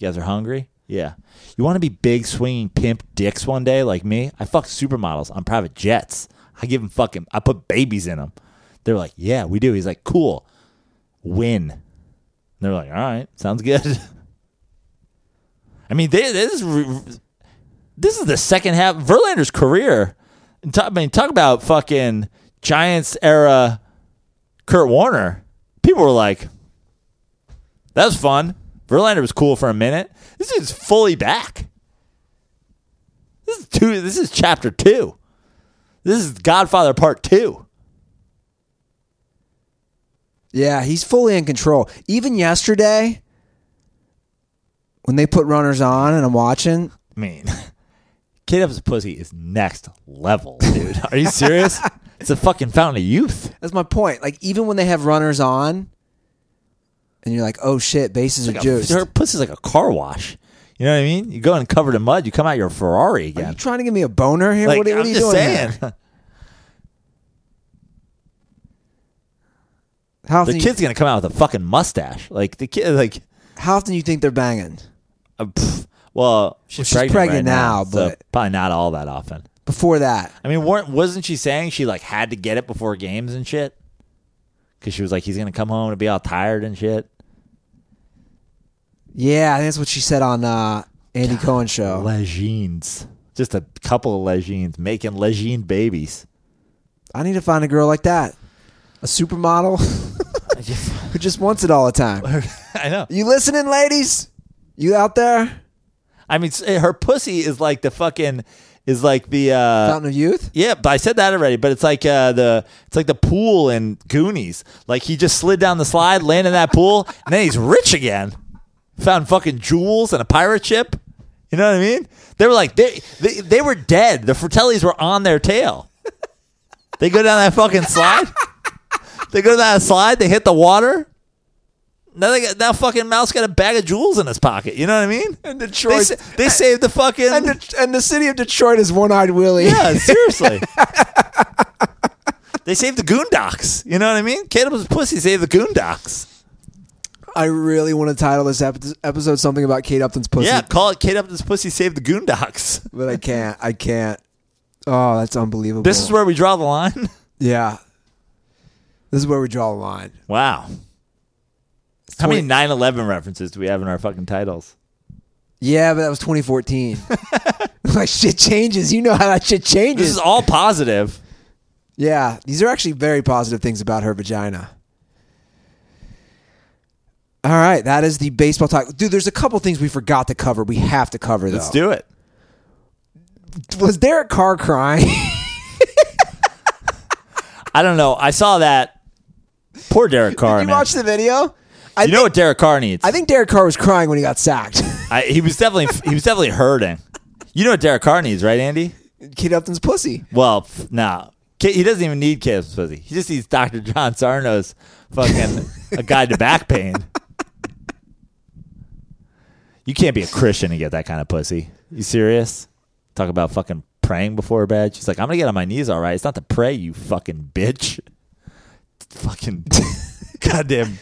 you guys are hungry. Yeah, you want to be big swinging pimp dicks one day like me? I fuck supermodels on private jets. I give them fucking. I put babies in them. They're like, yeah, we do. He's like, cool, win. They're like, all right, sounds good. I mean, they, this is this is the second half Verlander's career. I mean, talk about fucking Giants era Kurt Warner. People were like, "That was fun." Verlander was cool for a minute. This is fully back. This is two. This is chapter two. This is Godfather Part Two. Yeah, he's fully in control. Even yesterday. When they put runners on and I'm watching. I mean, Kid Up's pussy is next level, dude. Are you serious? It's a fucking fountain of youth. That's my point. Like, even when they have runners on and you're like, oh shit, bases it's are like juiced. Her pussy's like a car wash. You know what I mean? You go and cover the mud, you come out your Ferrari again. Are you trying to give me a boner here? Like, what, what are you doing? I'm just saying. How the kid's you, gonna come out with a fucking mustache. Like the kid, like how often do you think they're banging? Uh, pff, well, she's, well, pregnant she's pregnant right now, now but so probably not all that often. Before that, I mean, wasn't she saying she like had to get it before games and shit? Because she was like, he's gonna come home and be all tired and shit. Yeah, I think that's what she said on uh, Andy God, Cohen's show. Lejeans, just a couple of lejeans making lejean babies. I need to find a girl like that. A supermodel who just wants it all the time. I know. You listening, ladies? You out there? I mean, her pussy is like the fucking is like the uh, Fountain of Youth. Yeah, but I said that already. But it's like uh, the it's like the pool in Goonies. Like he just slid down the slide, landed in that pool, and then he's rich again. Found fucking jewels and a pirate ship. You know what I mean? They were like they they, they were dead. The Fratellis were on their tail. They go down that fucking slide. They go to that slide. They hit the water. Now they got, now fucking Mouse got a bag of jewels in his pocket. You know what I mean? And Detroit, they, they saved the fucking and the, and the city of Detroit is one-eyed Willie. Yeah, seriously. They saved the Goondocks. You know what I mean? Cannibals pussy saved the Goondocks. I really want to title this episode something about Kate Upton's pussy. Yeah, call it Kate Upton's pussy saved the Goondocks. But I can't. I can't. Oh, that's unbelievable. This is where we draw the line. Yeah. This is where we draw the line. Wow. How many nine eleven references do we have in our fucking titles? Yeah, but that was twenty fourteen. Like, shit changes. You know how that shit changes. This is all positive. Yeah. These are actually very positive things about her vagina. All right. That is the baseball talk. Dude, there's a couple things we forgot to cover. We have to cover, though. Let's do it. Was Derek Carr crying? I don't know. I saw that. Poor Derek Carr. Did you man. watch the video? I you think, know what Derek Carr needs. I think Derek Carr was crying when he got sacked. I, he was definitely he was definitely hurting. You know what Derek Carr needs, right, Andy? Kid Upton's pussy. Well, no, nah. He doesn't even need Kid Upton's pussy. He just needs Doctor John Sarno's fucking a guide to back pain. You can't be a Christian and get that kind of pussy. You serious? Talk about fucking praying before bed. She's like, I'm gonna get on my knees, all right. It's not to pray, you fucking bitch. Fucking goddamn.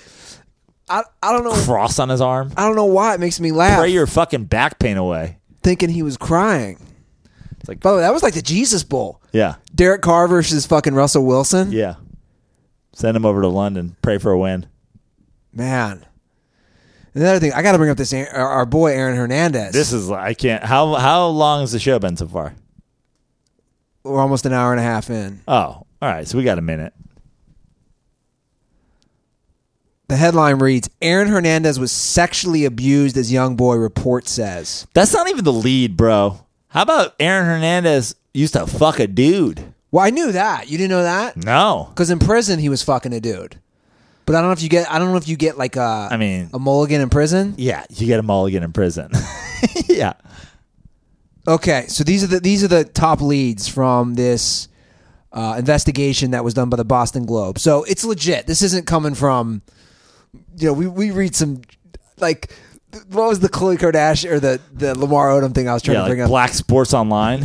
I I don't know. Cross on his arm. I don't know why it makes me laugh. Pray your fucking back pain away. Thinking he was crying. It's like, by the way, that was like the Jesus Bowl. Yeah. Derek Carr versus fucking Russell Wilson. Yeah. Send him over to London. Pray for a win. Man. Another thing, I got to bring up this our boy Aaron Hernandez. This is I can't. How how long has the show been so far? We're almost an hour and a half in. Oh, all right. So we got a minute. The headline reads, Aaron Hernandez was sexually abused as young boy, report says. That's not even the lead, bro. How about Aaron Hernandez used to fuck a dude? Well, I knew that. You didn't know that? No. Because in prison, he was fucking a dude. But I don't know if you get, I don't know if you get like a, I mean, a mulligan in prison. Yeah, you get a mulligan in prison. Yeah. Okay, so these are the these are the top leads from this uh, investigation that was done by the Boston Globe. So it's legit. This isn't coming from, you know, we, we read some like what was the Khloe Kardashian or the, the Lamar Odom thing I was trying yeah, to bring like up? Black Sports Online.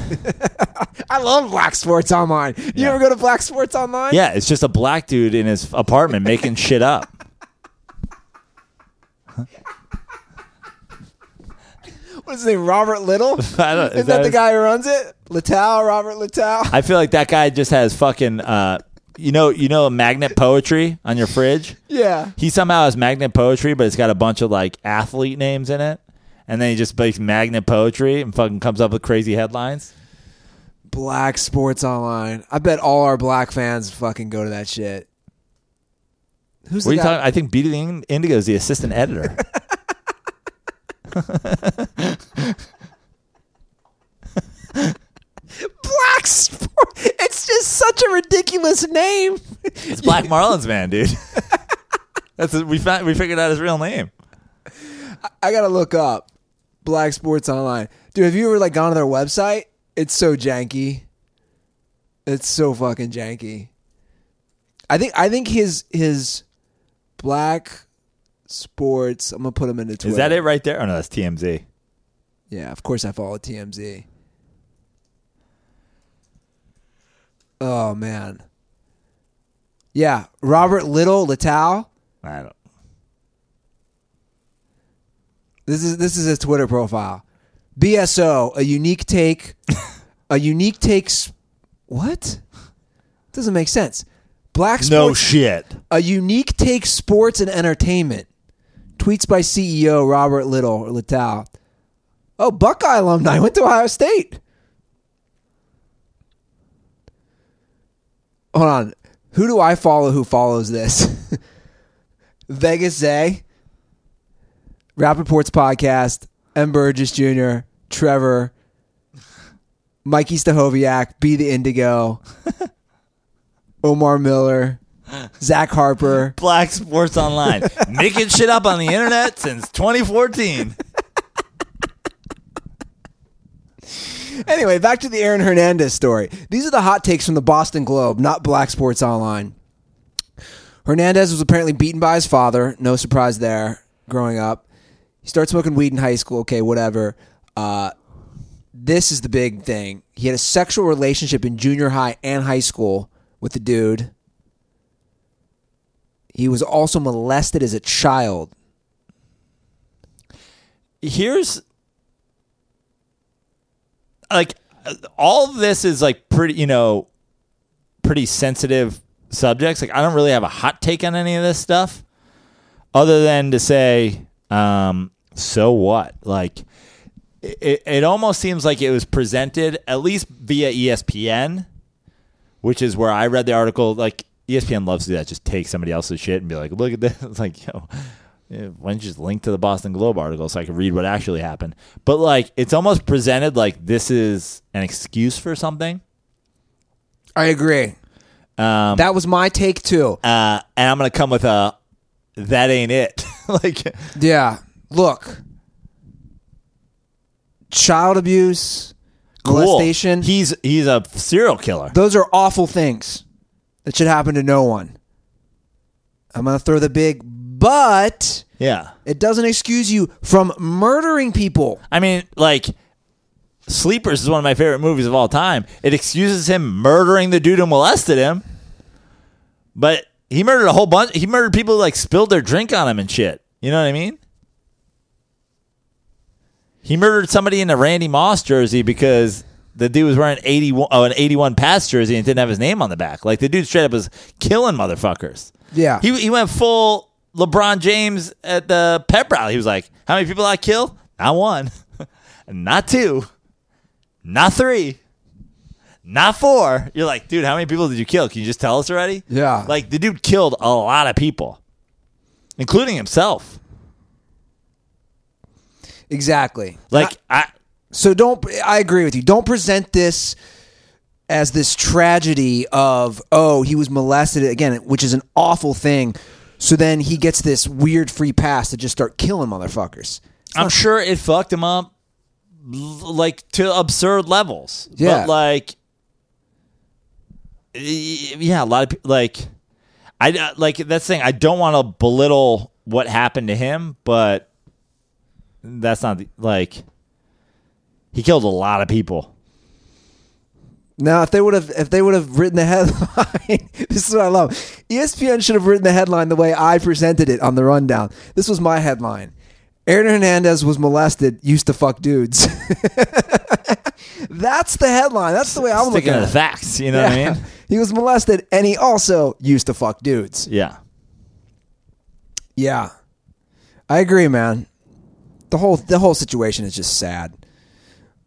I love Black Sports Online. You yeah. ever go to Black Sports Online? Yeah, it's just a black dude in his apartment making shit up. Huh? What is his name? Robert Little? Is, is that, that the his... guy who runs it? Littow, Robert Littow. I feel like that guy just has fucking, uh, you know, you know, magnet poetry on your fridge. Yeah. He somehow has magnet poetry, but it's got a bunch of like athlete names in it, and then he just makes magnet poetry and fucking comes up with crazy headlines. Black Sports Online. I bet all our black fans fucking go to that shit. Who's what the are you guy? Talking? I think B D Indigo is the assistant editor. Black Sport. It's just such a ridiculous name. It's Black Marlins, man, dude. That's a, we found, we figured out his real name. I, I gotta look up Black Sports Online, dude. Have you ever like gone to their website? It's so janky. It's so fucking janky. I think I think his his Black Sports. I'm gonna put him into Twitter. Is that it right there? Oh no, that's T M Z. Yeah, of course I follow T M Z. Oh, man. Yeah, Robert Little, Littow. I don't. This is this is his Twitter profile. B S O, a unique take, a unique takes. What? Doesn't make sense. Black sports. No shit. A unique take sports and entertainment. Tweets by C E O Robert Little or Littow. Oh, Buckeye alumni went to Ohio State. Hold on. Who do I follow who follows this? Vegas Zay, Rappaport's podcast, M. Burgess Junior, Trevor, Mikey Stahoviak, B. the Indigo, Omar Miller, Zach Harper. Black Sports Online. Making shit up on the internet since twenty fourteen. Anyway, back to the Aaron Hernandez story. These are the hot takes from the Boston Globe, not Black Sports Online. Hernandez was apparently beaten by his father. No surprise there, growing up. He started smoking weed in high school. Okay, whatever. Uh, this is the big thing. He had a sexual relationship in junior high and high school with the dude. He was also molested as a child. Here's... Like, all of this is, like, pretty, you know, pretty sensitive subjects. Like, I don't really have a hot take on any of this stuff other than to say, um, so what? Like, it, it almost seems like it was presented, at least via E S P N, which is where I read the article. Like, E S P N loves to do that. Just take somebody else's shit and be like, look at this. It's like, yo, why don't you just link to the Boston Globe article so I can read what actually happened? But, like, it's almost presented like this is an excuse for something. I agree. Um, that was my take, too. Uh, and I'm going to come with a, that ain't it. Like, yeah. Look. Child abuse, cool. Molestation. He's, he's a serial killer. Those are awful things that should happen to no one. I'm going to throw the big... But yeah, it doesn't excuse you from murdering people. I mean, like, Sleepers is one of my favorite movies of all time. It excuses him murdering the dude who molested him. But he murdered a whole bunch. He murdered people who, like, spilled their drink on him and shit. You know what I mean? He murdered somebody in a Randy Moss jersey because the dude was wearing eighty-one, oh, an eighty-one Pats jersey and didn't have his name on the back. Like, the dude straight up was killing motherfuckers. Yeah. He, he went full... LeBron James at the pep rally. He was like, how many people I kill? Not one. Not two. Not three. Not four. You're like, dude, how many people did you kill? Can you just tell us already? Yeah. Like, the dude killed a lot of people, including himself. Exactly. Like, I, I so don't, I agree with you. Don't present this as this tragedy of, oh, he was molested again, which is an awful thing. So then he gets this weird free pass to just start killing motherfuckers. It's I'm sure it fucked him up, like, to absurd levels. Yeah. But, like, yeah, a lot of, like, I, like, that's the thing. I don't want to belittle what happened to him, but that's not, the, like, he killed a lot of people. Now, if they would have, if they would have written the headline, this is what I love. E S P N should have written the headline the way I presented it on the rundown. This was my headline: Aaron Hernandez was molested, used to fuck dudes. That's the headline. That's the way I'm looking at it. Sticking to the facts, you know yeah. what I mean? He was molested, and he also used to fuck dudes. Yeah, yeah, I agree, man. The whole the whole situation is just sad.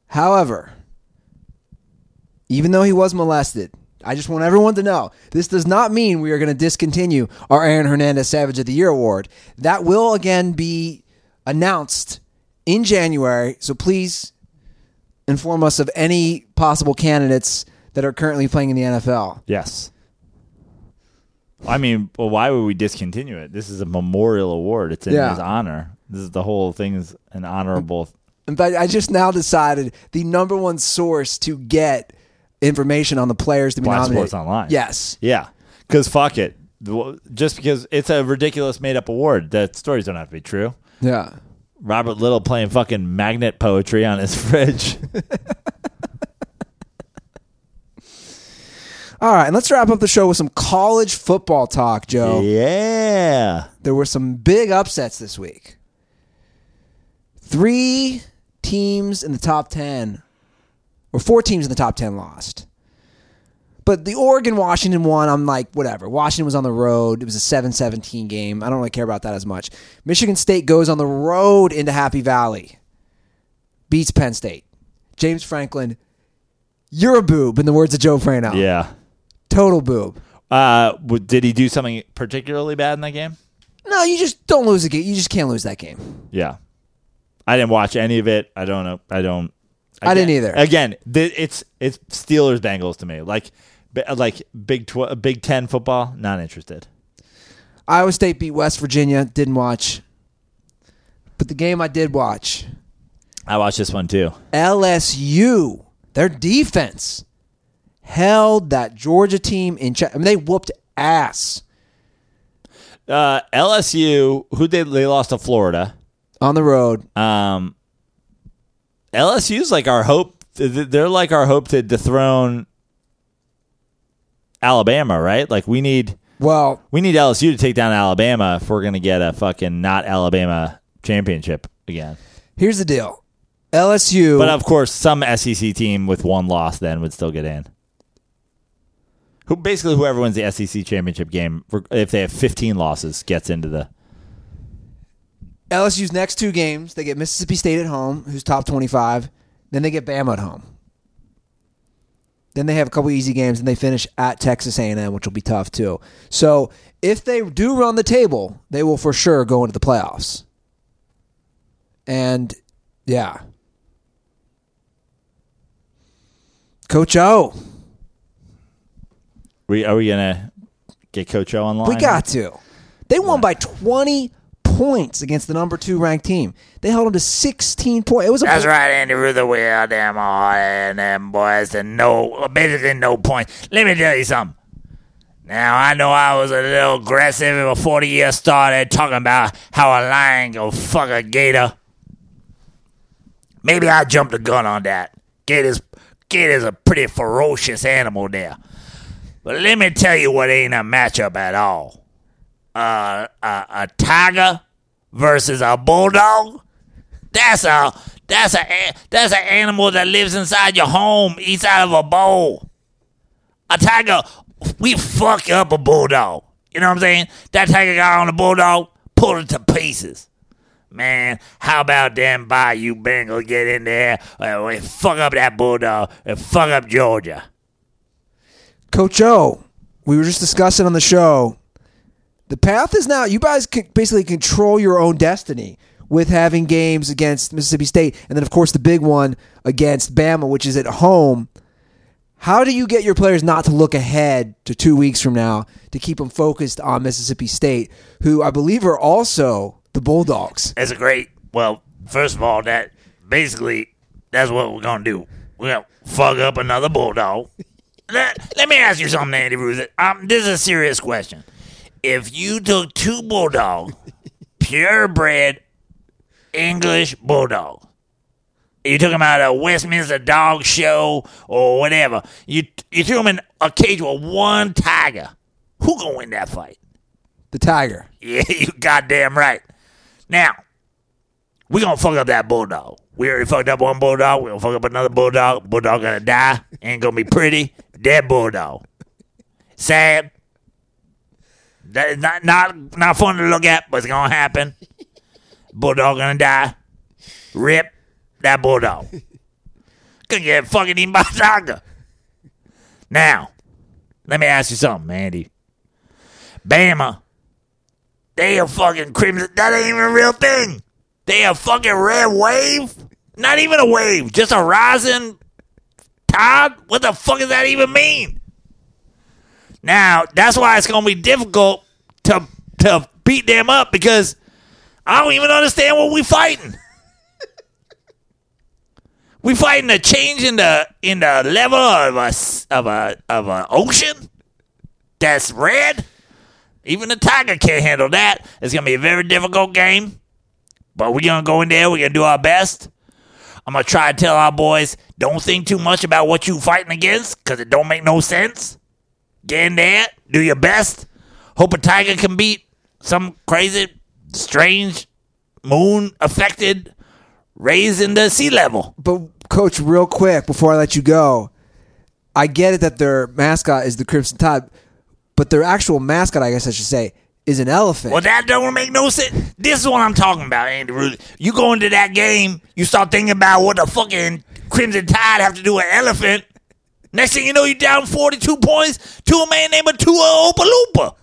However. Even though he was molested, I just want everyone to know, this does not mean we are going to discontinue our Aaron Hernandez Savage of the Year award. That will, again, be announced in January, so please inform us of any possible candidates that are currently playing in the N F L. Yes. I mean, well, why would we discontinue it? This is a memorial award. It's in yeah. his honor. This is the whole thing is an honorable... In fact, I just now decided the number one source to get... information on the players to be Black nominated. Sports Online. Yes. Yeah. Because fuck it. Just because it's a ridiculous made-up award, that stories don't have to be true. Yeah. Robert Little playing fucking magnet poetry on his fridge. All right, and let's wrap up the show with some college football talk, Joe. Yeah. There were some big upsets this week. Three teams in the top ten, or four teams in the top ten lost. But the Oregon-Washington one, I'm like, whatever. Washington was on the road. It was a seven seventeen game. I don't really care about that as much. Michigan State goes on the road into Happy Valley. Beats Penn State. James Franklin, you're a boob, in the words of Joe Prano. Yeah. Total boob. Uh, did he do something particularly bad in that game? No, you just don't lose a game. You just can't lose that game. Yeah, I didn't watch any of it. I don't know. I don't. Again, I didn't either. Again, th- it's it's Steelers Bengals to me. Like b- like Big tw- Big Ten football. Not interested. Iowa State beat West Virginia. Didn't watch. But the game I did watch. I watched this one too. L S U, their defense held that Georgia team in check. I mean, they whooped ass. Uh, L S U, who they they lost to Florida on the road. Um, L S U's like our hope. They're like our hope to dethrone Alabama, right? Like we need. Well, we need L S U to take down Alabama if we're gonna get a fucking not Alabama championship again. Here's the deal, L S U. But of course, some S E C team with one loss then would still get in. Who basically whoever wins the S E C championship game, if they have fifteen losses, gets into the L S U's next two games. They get Mississippi State at home, who's top twenty-five. Then they get Bama at home. Then they have a couple easy games, and they finish at Texas A and M, which will be tough too. So if they do run the table, they will for sure go into the playoffs. And yeah, Coach O. We are we gonna get Coach O online? We got to. They won by twenty points against the number two ranked team. They held them to sixteen points. It was a that's point. Right, Andy Ruther. We are damn hard and them boys, and no, basically no points. Let me tell you something. Now I know I was a little aggressive before the year started, talking about how a lion go fuck a gator. Maybe I jumped the gun on that. Gators, gators a pretty ferocious animal there. But let me tell you what ain't a matchup at all. Uh, a, a tiger versus a bulldog. That's a that's a that's an animal that lives inside your home, eats out of a bowl. A tiger, we fuck up a bulldog. You know what I'm saying? That tiger got on the bulldog, pulled it to pieces. Man, how about them Bayou Bengals get in there and fuck up that bulldog and fuck up Georgia? Coach O, we were just discussing on the show, the path is now, you guys can basically control your own destiny with having games against Mississippi State and then, of course, the big one against Bama, which is at home. How do you get your players not to look ahead to two weeks from now to keep them focused on Mississippi State, who I believe are also the Bulldogs? That's a great, well, first of all, that basically that's what we're going to do. We're going to fuck up another Bulldog. Let, let me ask you something, Andy Ruther. Um, this is a serious question. If you took two Bulldogs, purebred English Bulldog, you took them out of a Westminster dog show or whatever, you you threw them in a cage with one tiger, who gonna win that fight? The tiger. Yeah, you goddamn right. Now, we're gonna fuck up that Bulldog. We already fucked up one Bulldog. We're going to fuck up another Bulldog. Bulldog going to die. Ain't going to be pretty. Dead Bulldog. Sad. That is not, not, not fun to look at, but it's going to happen. Bulldog going to die. Rip that Bulldog. Going to get fucking eaten by a tiger. Now, let me ask you something, Andy. Bama, they a fucking crimson. That ain't even a real thing. They a fucking red wave? Not even a wave, just a rising tide? What the fuck does that even mean? Now, that's why it's going to be difficult to to beat them up because I don't even understand what we fighting. We fighting a change in the in the level of a of a of an ocean that's red. Even the tiger can't handle that. It's going to be a very difficult game. But we're going to go in there. We're going to do our best. I'm going to try to tell our boys, don't think too much about what you fighting against because it don't make no sense. Get in there. Do your best. Hope a tiger can beat some crazy, strange, moon-affected raising the sea level. But, Coach, real quick before I let you go, I get it that their mascot is the Crimson Tide, but their actual mascot, I guess I should say, is an elephant. Well, that don't make no sense. This is what I'm talking about, Andy Ruther. You go into that game, you start thinking about what the fucking Crimson Tide have to do with elephant. Next thing you know, you're down forty-two points to a man named Tua Opa-Loopa.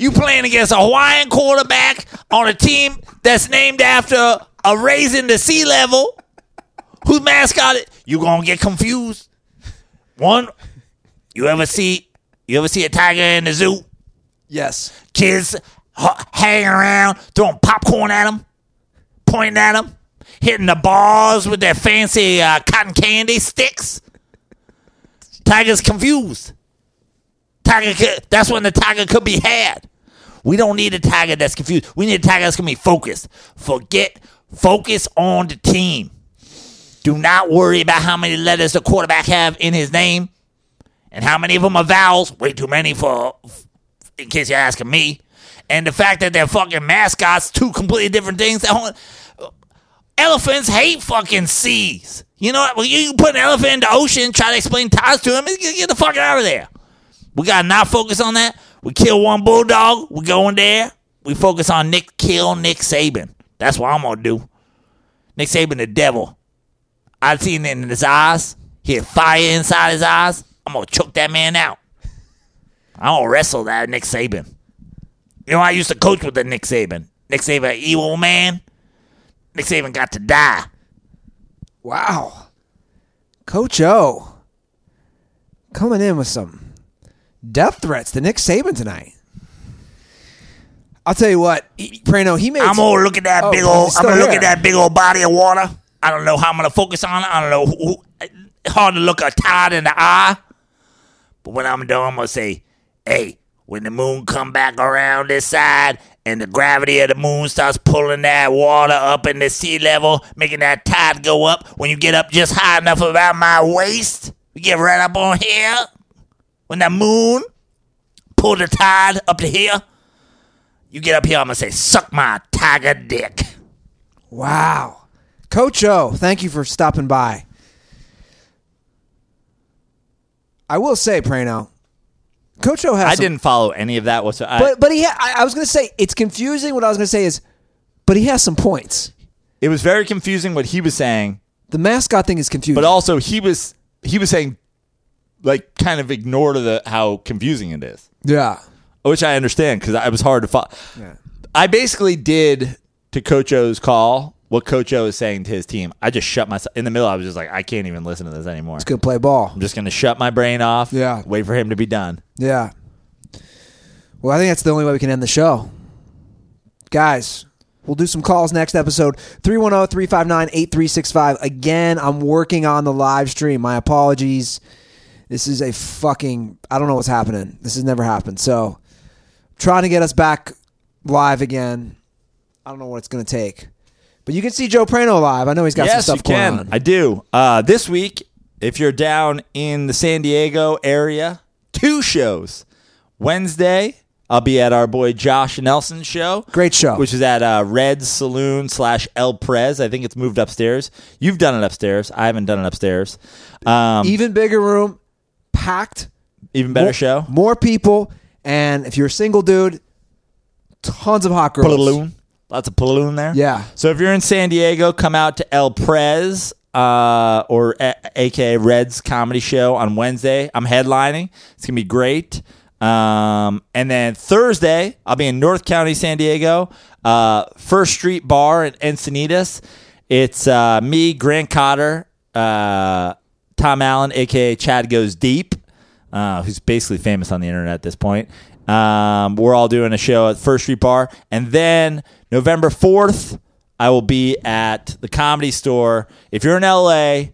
You playing against a Hawaiian quarterback on a team that's named after a raisin to sea level. Whose mascot it? You gonna get confused. One, you ever see you ever see a tiger in the zoo? Yes. Kids h- hanging around, throwing popcorn at them, pointing at them, hitting the bars with their fancy uh, cotton candy sticks. Tiger's confused. Tiger could, that's when the tiger could be had. We don't need a tiger that's confused. We need a tiger that's going to be focused. Forget, focus on the team. Do not worry about how many letters the quarterback have in his name and how many of them are vowels. Way too many for, in case you're asking me. And the fact that they're fucking mascots, two completely different things. Elephants hate fucking seas. You know what? Well, you put an elephant in the ocean, try to explain tides to him, and get the fuck out of there. We got to not focus on that. We kill one bulldog. We go in there. We focus on Nick. Kill Nick Saban. That's what I'm going to do. Nick Saban the devil. I've seen it in his eyes. He had fire inside his eyes. I'm going to choke that man out. I don't wrestle that Nick Saban. You know, I used to coach with the Nick Saban. Nick Saban, evil man. Nick Saban got to die. Wow. Coach O. Coming in with some death threats to Nick Saban tonight. I'll tell you what, he, Prano, he made. I'm gonna look at that oh, big old. I'm gonna here. look at that big old body of water. I don't know how I'm gonna focus on it. I don't know. Who, who, it's hard to look a tide in the eye. But when I'm done, I'm gonna say, "Hey, when the moon come back around this side, and the gravity of the moon starts pulling that water up in the sea level, making that tide go up. When you get up just high enough about my waist, you get right up on here." When that moon pulled the tide up to here, you get up here, I'm going to say, suck my tiger dick. Wow. Coach O, thank you for stopping by. I will say, Prano, Coach O has I some, didn't follow any of that whatsoever. But, but he ha- I, I was going to say, it's confusing. What I was going to say is, but he has some points. It was very confusing what he was saying. The mascot thing is confusing. But also, he was he was saying, like, kind of ignore the how confusing it is. Yeah. Which I understand because I was hard to follow. Yeah. I basically did to Coach O's call what Coach O is saying to his team. I just shut myself in the middle. I was just like, I can't even listen to this anymore. It's good play ball. I'm just going to shut my brain off. Yeah. Wait for him to be done. Yeah. Well, I think that's the only way we can end the show. Guys, we'll do some calls next episode. three one zero, three five nine, eight three six five. Again, I'm working on the live stream. My apologies. This is a fucking, I don't know what's happening. This has never happened. So, trying to get us back live again. I don't know what it's going to take. But you can see Joe Prano live. I know he's got yes, some stuff going can. on. I do. Uh, this week, if you're down in the San Diego area, two shows. Wednesday, I'll be at our boy Josh Nelson's show. Great show. Which is at uh, Red Saloon slash El Prez. I think it's moved upstairs. You've done it upstairs. I haven't done it upstairs. Um, Even bigger room. Packed. Even better more, show. More people. And if you're a single dude, tons of hot girls. Pulloon. Lots of pulloon there. Yeah. So if you're in San Diego, come out to El Prez, uh, or a- aka Red's comedy show on Wednesday. I'm headlining. It's going to be great. Um, and then Thursday, I'll be in North County, San Diego, uh, First Street Bar in Encinitas. It's uh, me, Grant Cotter, uh, Tom Allen, a k a. Chad Goes Deep, uh, who's basically famous on the internet at this point. Um, we're all doing a show at First Street Bar. And then November fourth, I will be at the Comedy Store. If you're in L A,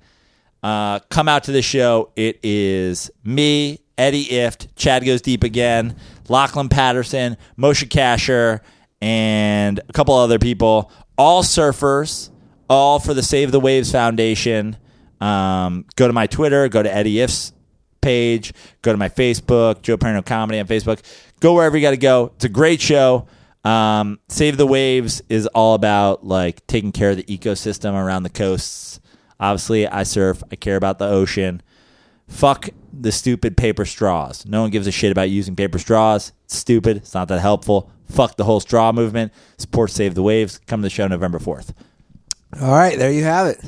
uh, come out to the show. It is me, Eddie Ift, Chad Goes Deep again, Lachlan Patterson, Moshe Kasher, and a couple other people, all surfers, all for the Save the Waves Foundation. Um, go to my Twitter, go to Eddie Iff's page, go to my Facebook, Joe Perino Comedy on Facebook. Go wherever you got to go. It's a great show. Um, Save the Waves is all about like taking care of the ecosystem around the coasts. Obviously, I surf. I care about the ocean. Fuck the stupid paper straws. No one gives a shit about using paper straws. It's stupid. It's not that helpful. Fuck the whole straw movement. Support Save the Waves. Come to the show November fourth. All right. There you have it.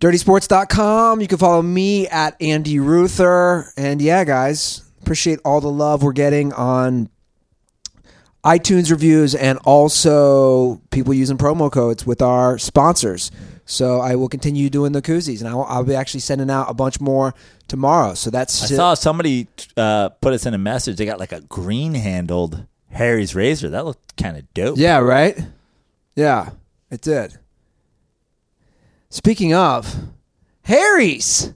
dirty sports dot com. You can follow me at Andy Ruther. And yeah, guys, appreciate all the love we're getting on iTunes reviews and also people using promo codes with our sponsors. So I will continue doing the koozies, and I will, I'll be actually sending out a bunch more tomorrow. So that's. I it. saw somebody uh, put us in a message. They got like a green-handled Harry's razor. That looked kind of dope. Yeah, right? Yeah, it did. Speaking of, Harry's.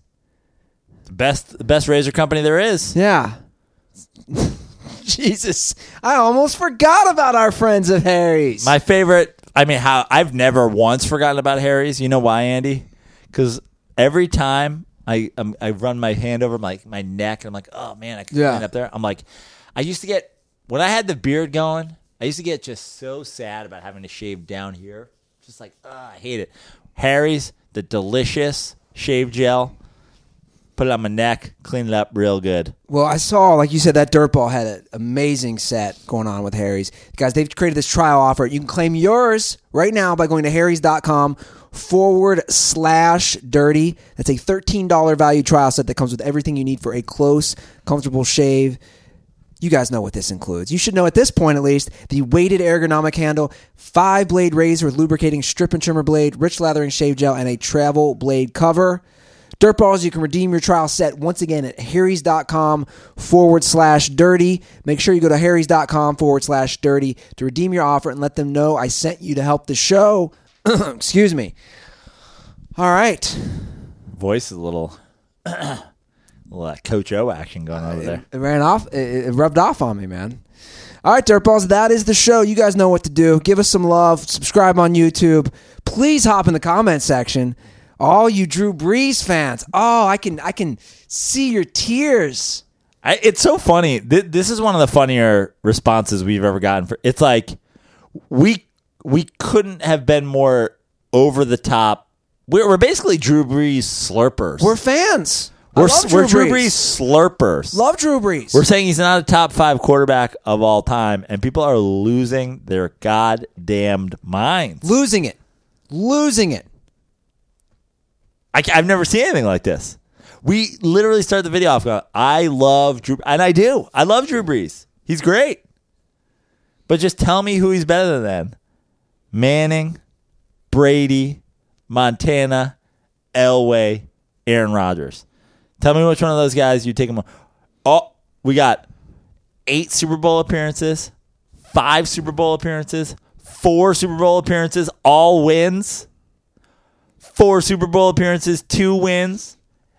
The best, the best razor company there is. Yeah. Jesus. I almost forgot about our friends of Harry's. My favorite. I mean, how I've never once forgotten about Harry's. You know why, Andy? Because every time I um, I run my hand over my, my neck, and I'm like, oh, man, I could yeah. end up there. I'm like, I used to get, when I had the beard going, I used to get just so sad about having to shave down here. Just like, oh, I hate it. Harry's, the delicious shave gel. Put it on my neck, clean it up real good. Well, I saw, like you said, that Dirtball had an amazing set going on with Harry's. Guys, they've created this trial offer. You can claim yours right now by going to harrys.com forward slash dirty. That's a thirteen dollars value trial set that comes with everything you need for a close, comfortable shave. You guys know what this includes. You should know at this point, at least, the weighted ergonomic handle, five-blade razor with lubricating strip and trimmer blade, rich lathering shave gel, and a travel blade cover. Dirtballs, you can redeem your trial set once again at harrys.com forward slash dirty. Make sure you go to harrys.com forward slash dirty to redeem your offer and let them know I sent you to help the show. Excuse me. All right. Voice is a little, little uh, Coach O action going on uh, over there. It, it ran off. It, it rubbed off on me, man. All right, Dirtballs, that is the show. You guys know what to do. Give us some love. Subscribe on YouTube. Please hop in the comment section. All you Drew Brees fans. Oh, I can I can see your tears. I, it's so funny. Th- this is one of the funnier responses we've ever gotten. For, it's like we we couldn't have been more over the top. We're, we're basically Drew Brees slurpers. We're fans. We're, Drew, we're Brees. Drew Brees slurpers. Love Drew Brees. We're saying he's not a top five quarterback of all time, and people are losing their goddamned minds. Losing it. Losing it. I, I've never seen anything like this. We literally start the video off going, I love Drew, and I do. I love Drew Brees. He's great. But just tell me who he's better than. Manning, Brady, Montana, Elway, Aaron Rodgers. Tell me which one of those guys you take him on. Oh, we got eight Super Bowl appearances, five Super Bowl appearances, four Super Bowl appearances, all wins. Four Super Bowl appearances, two wins,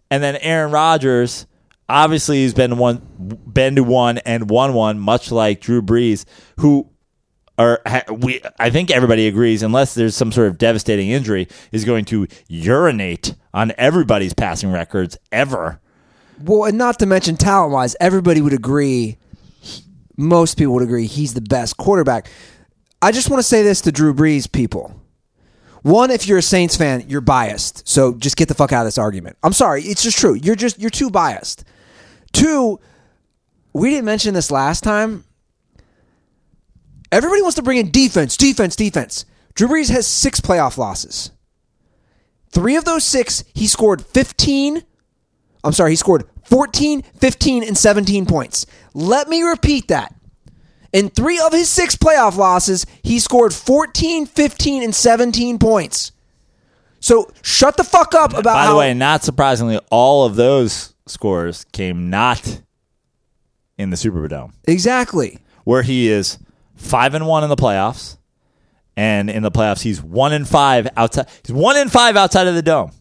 and then Aaron Rodgers, obviously he's been one, been to one and won one, much like Drew Brees, who are we? I think everybody agrees, unless there's some sort of devastating injury, is going to urinate on everybody's passing records ever. Well, and not to mention talent-wise, everybody would agree. Most people would agree he's the best quarterback. I just want to say this to Drew Brees people. One, if you're a Saints fan, you're biased. So just get the fuck out of this argument. I'm sorry. It's just true. You're just you're too biased. Two, we didn't mention this last time. Everybody wants to bring in defense, defense, defense. Drew Brees has six playoff losses. Three of those six, he scored fifteen. I'm sorry, he scored fourteen, fifteen, and seventeen points. Let me repeat that. In three of his six playoff losses, he scored fourteen, fifteen, and seventeen points. So shut the fuck up about how... By the how- way, not surprisingly, all of those scores came not in the Superdome. Exactly. Where he is five and one in the playoffs, and in the playoffs he's one and five outside. He's one and five outside of the dome.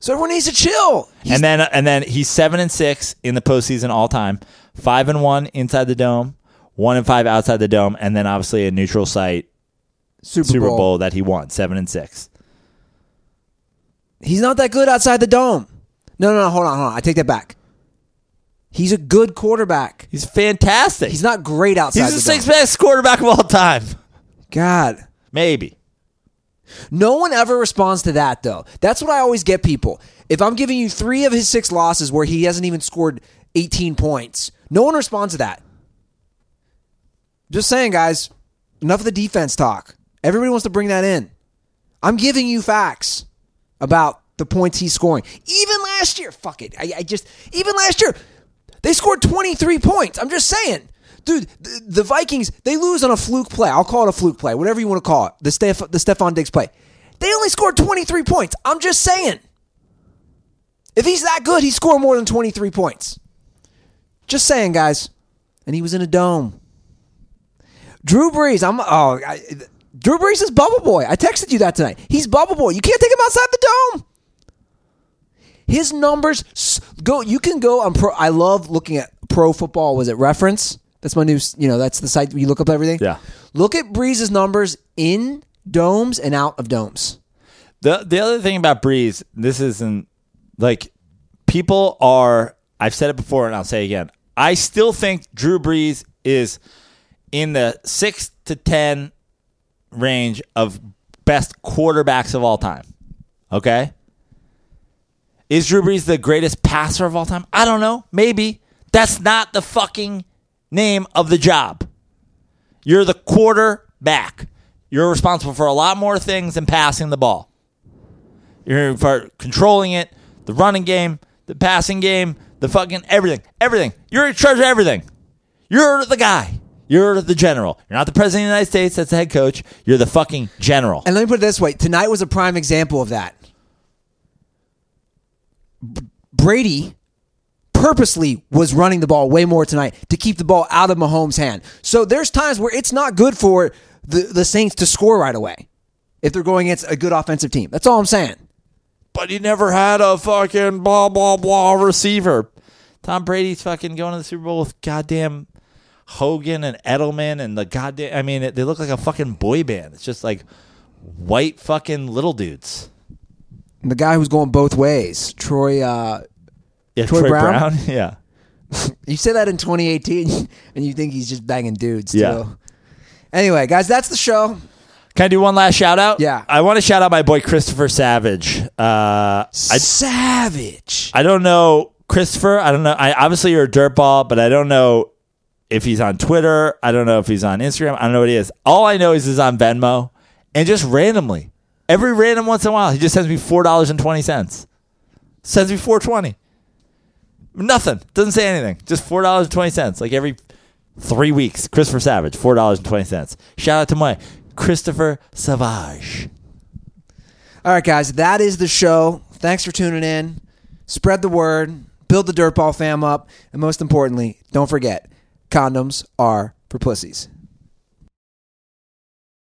So everyone needs to chill. He's- and then and then he's seven and six in the postseason all time, five and one inside the dome. one and five outside the dome, and then obviously a neutral site Super, Super Bowl. Bowl that he won, seven and six. He's not that good outside the dome. No, no, no, hold on, hold on. I take that back. He's a good quarterback. He's fantastic. He's not great outside the dome. He's the sixth best quarterback of all time. God. Maybe. No one ever responds to that, though. That's what I always get people. If I'm giving you three of his six losses where he hasn't even scored eighteen points, no one responds to that. Just saying, guys. Enough of the defense talk. Everybody wants to bring that in. I'm giving you facts about the points he's scoring. Even last year, fuck it. I, I just, even last year, they scored twenty-three points. I'm just saying. Dude, the, the Vikings, they lose on a fluke play. I'll call it a fluke play, whatever you want to call it. The Steph, the Stephon Diggs play. They only scored twenty-three points. I'm just saying. If he's that good, he's scored more than twenty-three points. Just saying, guys. And he was in a dome. Drew Brees, I'm oh, I, Drew Brees is Bubble Boy. I texted you that tonight. He's Bubble Boy. You can't take him outside the dome. His numbers go. You can go on pro. I love looking at Pro Football. Was it Reference? That's my new. You know, that's the site where you look up everything. Yeah. Look at Brees' numbers in domes and out of domes. The the other thing about Brees, this isn't like people are. I've said it before, and I'll say it again. I still think Drew Brees is in the six to ten range of best quarterbacks of all time. Okay? Is Drew Brees the greatest passer of all time? I don't know. Maybe. That's not the fucking name of the job. You're the quarterback. You're responsible for a lot more things than passing the ball. You're for controlling it, the running game, the passing game, the fucking everything. Everything. You're in charge of everything. You're the guy. You're the general. You're not the president of the United States. That's the head coach. You're the fucking general. And let me put it this way. Tonight was a prime example of that. B- Brady purposely was running the ball way more tonight to keep the ball out of Mahomes' hand. So there's times where it's not good for the, the Saints to score right away if they're going against a good offensive team. That's all I'm saying. But he never had a fucking blah, blah, blah receiver. Tom Brady's fucking going to the Super Bowl with goddamn Hogan and Edelman and the goddamn, I mean, they look like a fucking boy band. It's just like white fucking little dudes. And the guy who's going both ways, Troy uh, yeah, Troy, Troy Brown? Brown? Yeah. You say that in twenty eighteen and you think he's just banging dudes too. Yeah. Anyway, guys, that's the show. Can I do one last shout out? Yeah. I want to shout out my boy Christopher Savage. Uh, Savage. I, I don't know Christopher. I don't know. I obviously you're a dirtball, but I don't know if he's on Twitter. I don't know if he's on Instagram. I don't know what he is. All I know is he's on Venmo. And just randomly, every random once in a while, he just sends me four dollars and twenty cents. Sends me four dollars and twenty cents. Nothing. Doesn't say anything. Just four dollars and twenty cents. Like every three weeks. Christopher Savage, four dollars and twenty cents. Shout out to my Christopher Savage. All right, guys. That is the show. Thanks for tuning in. Spread the word. Build the Dirtball fam up. And most importantly, don't forget, condoms are for pussies.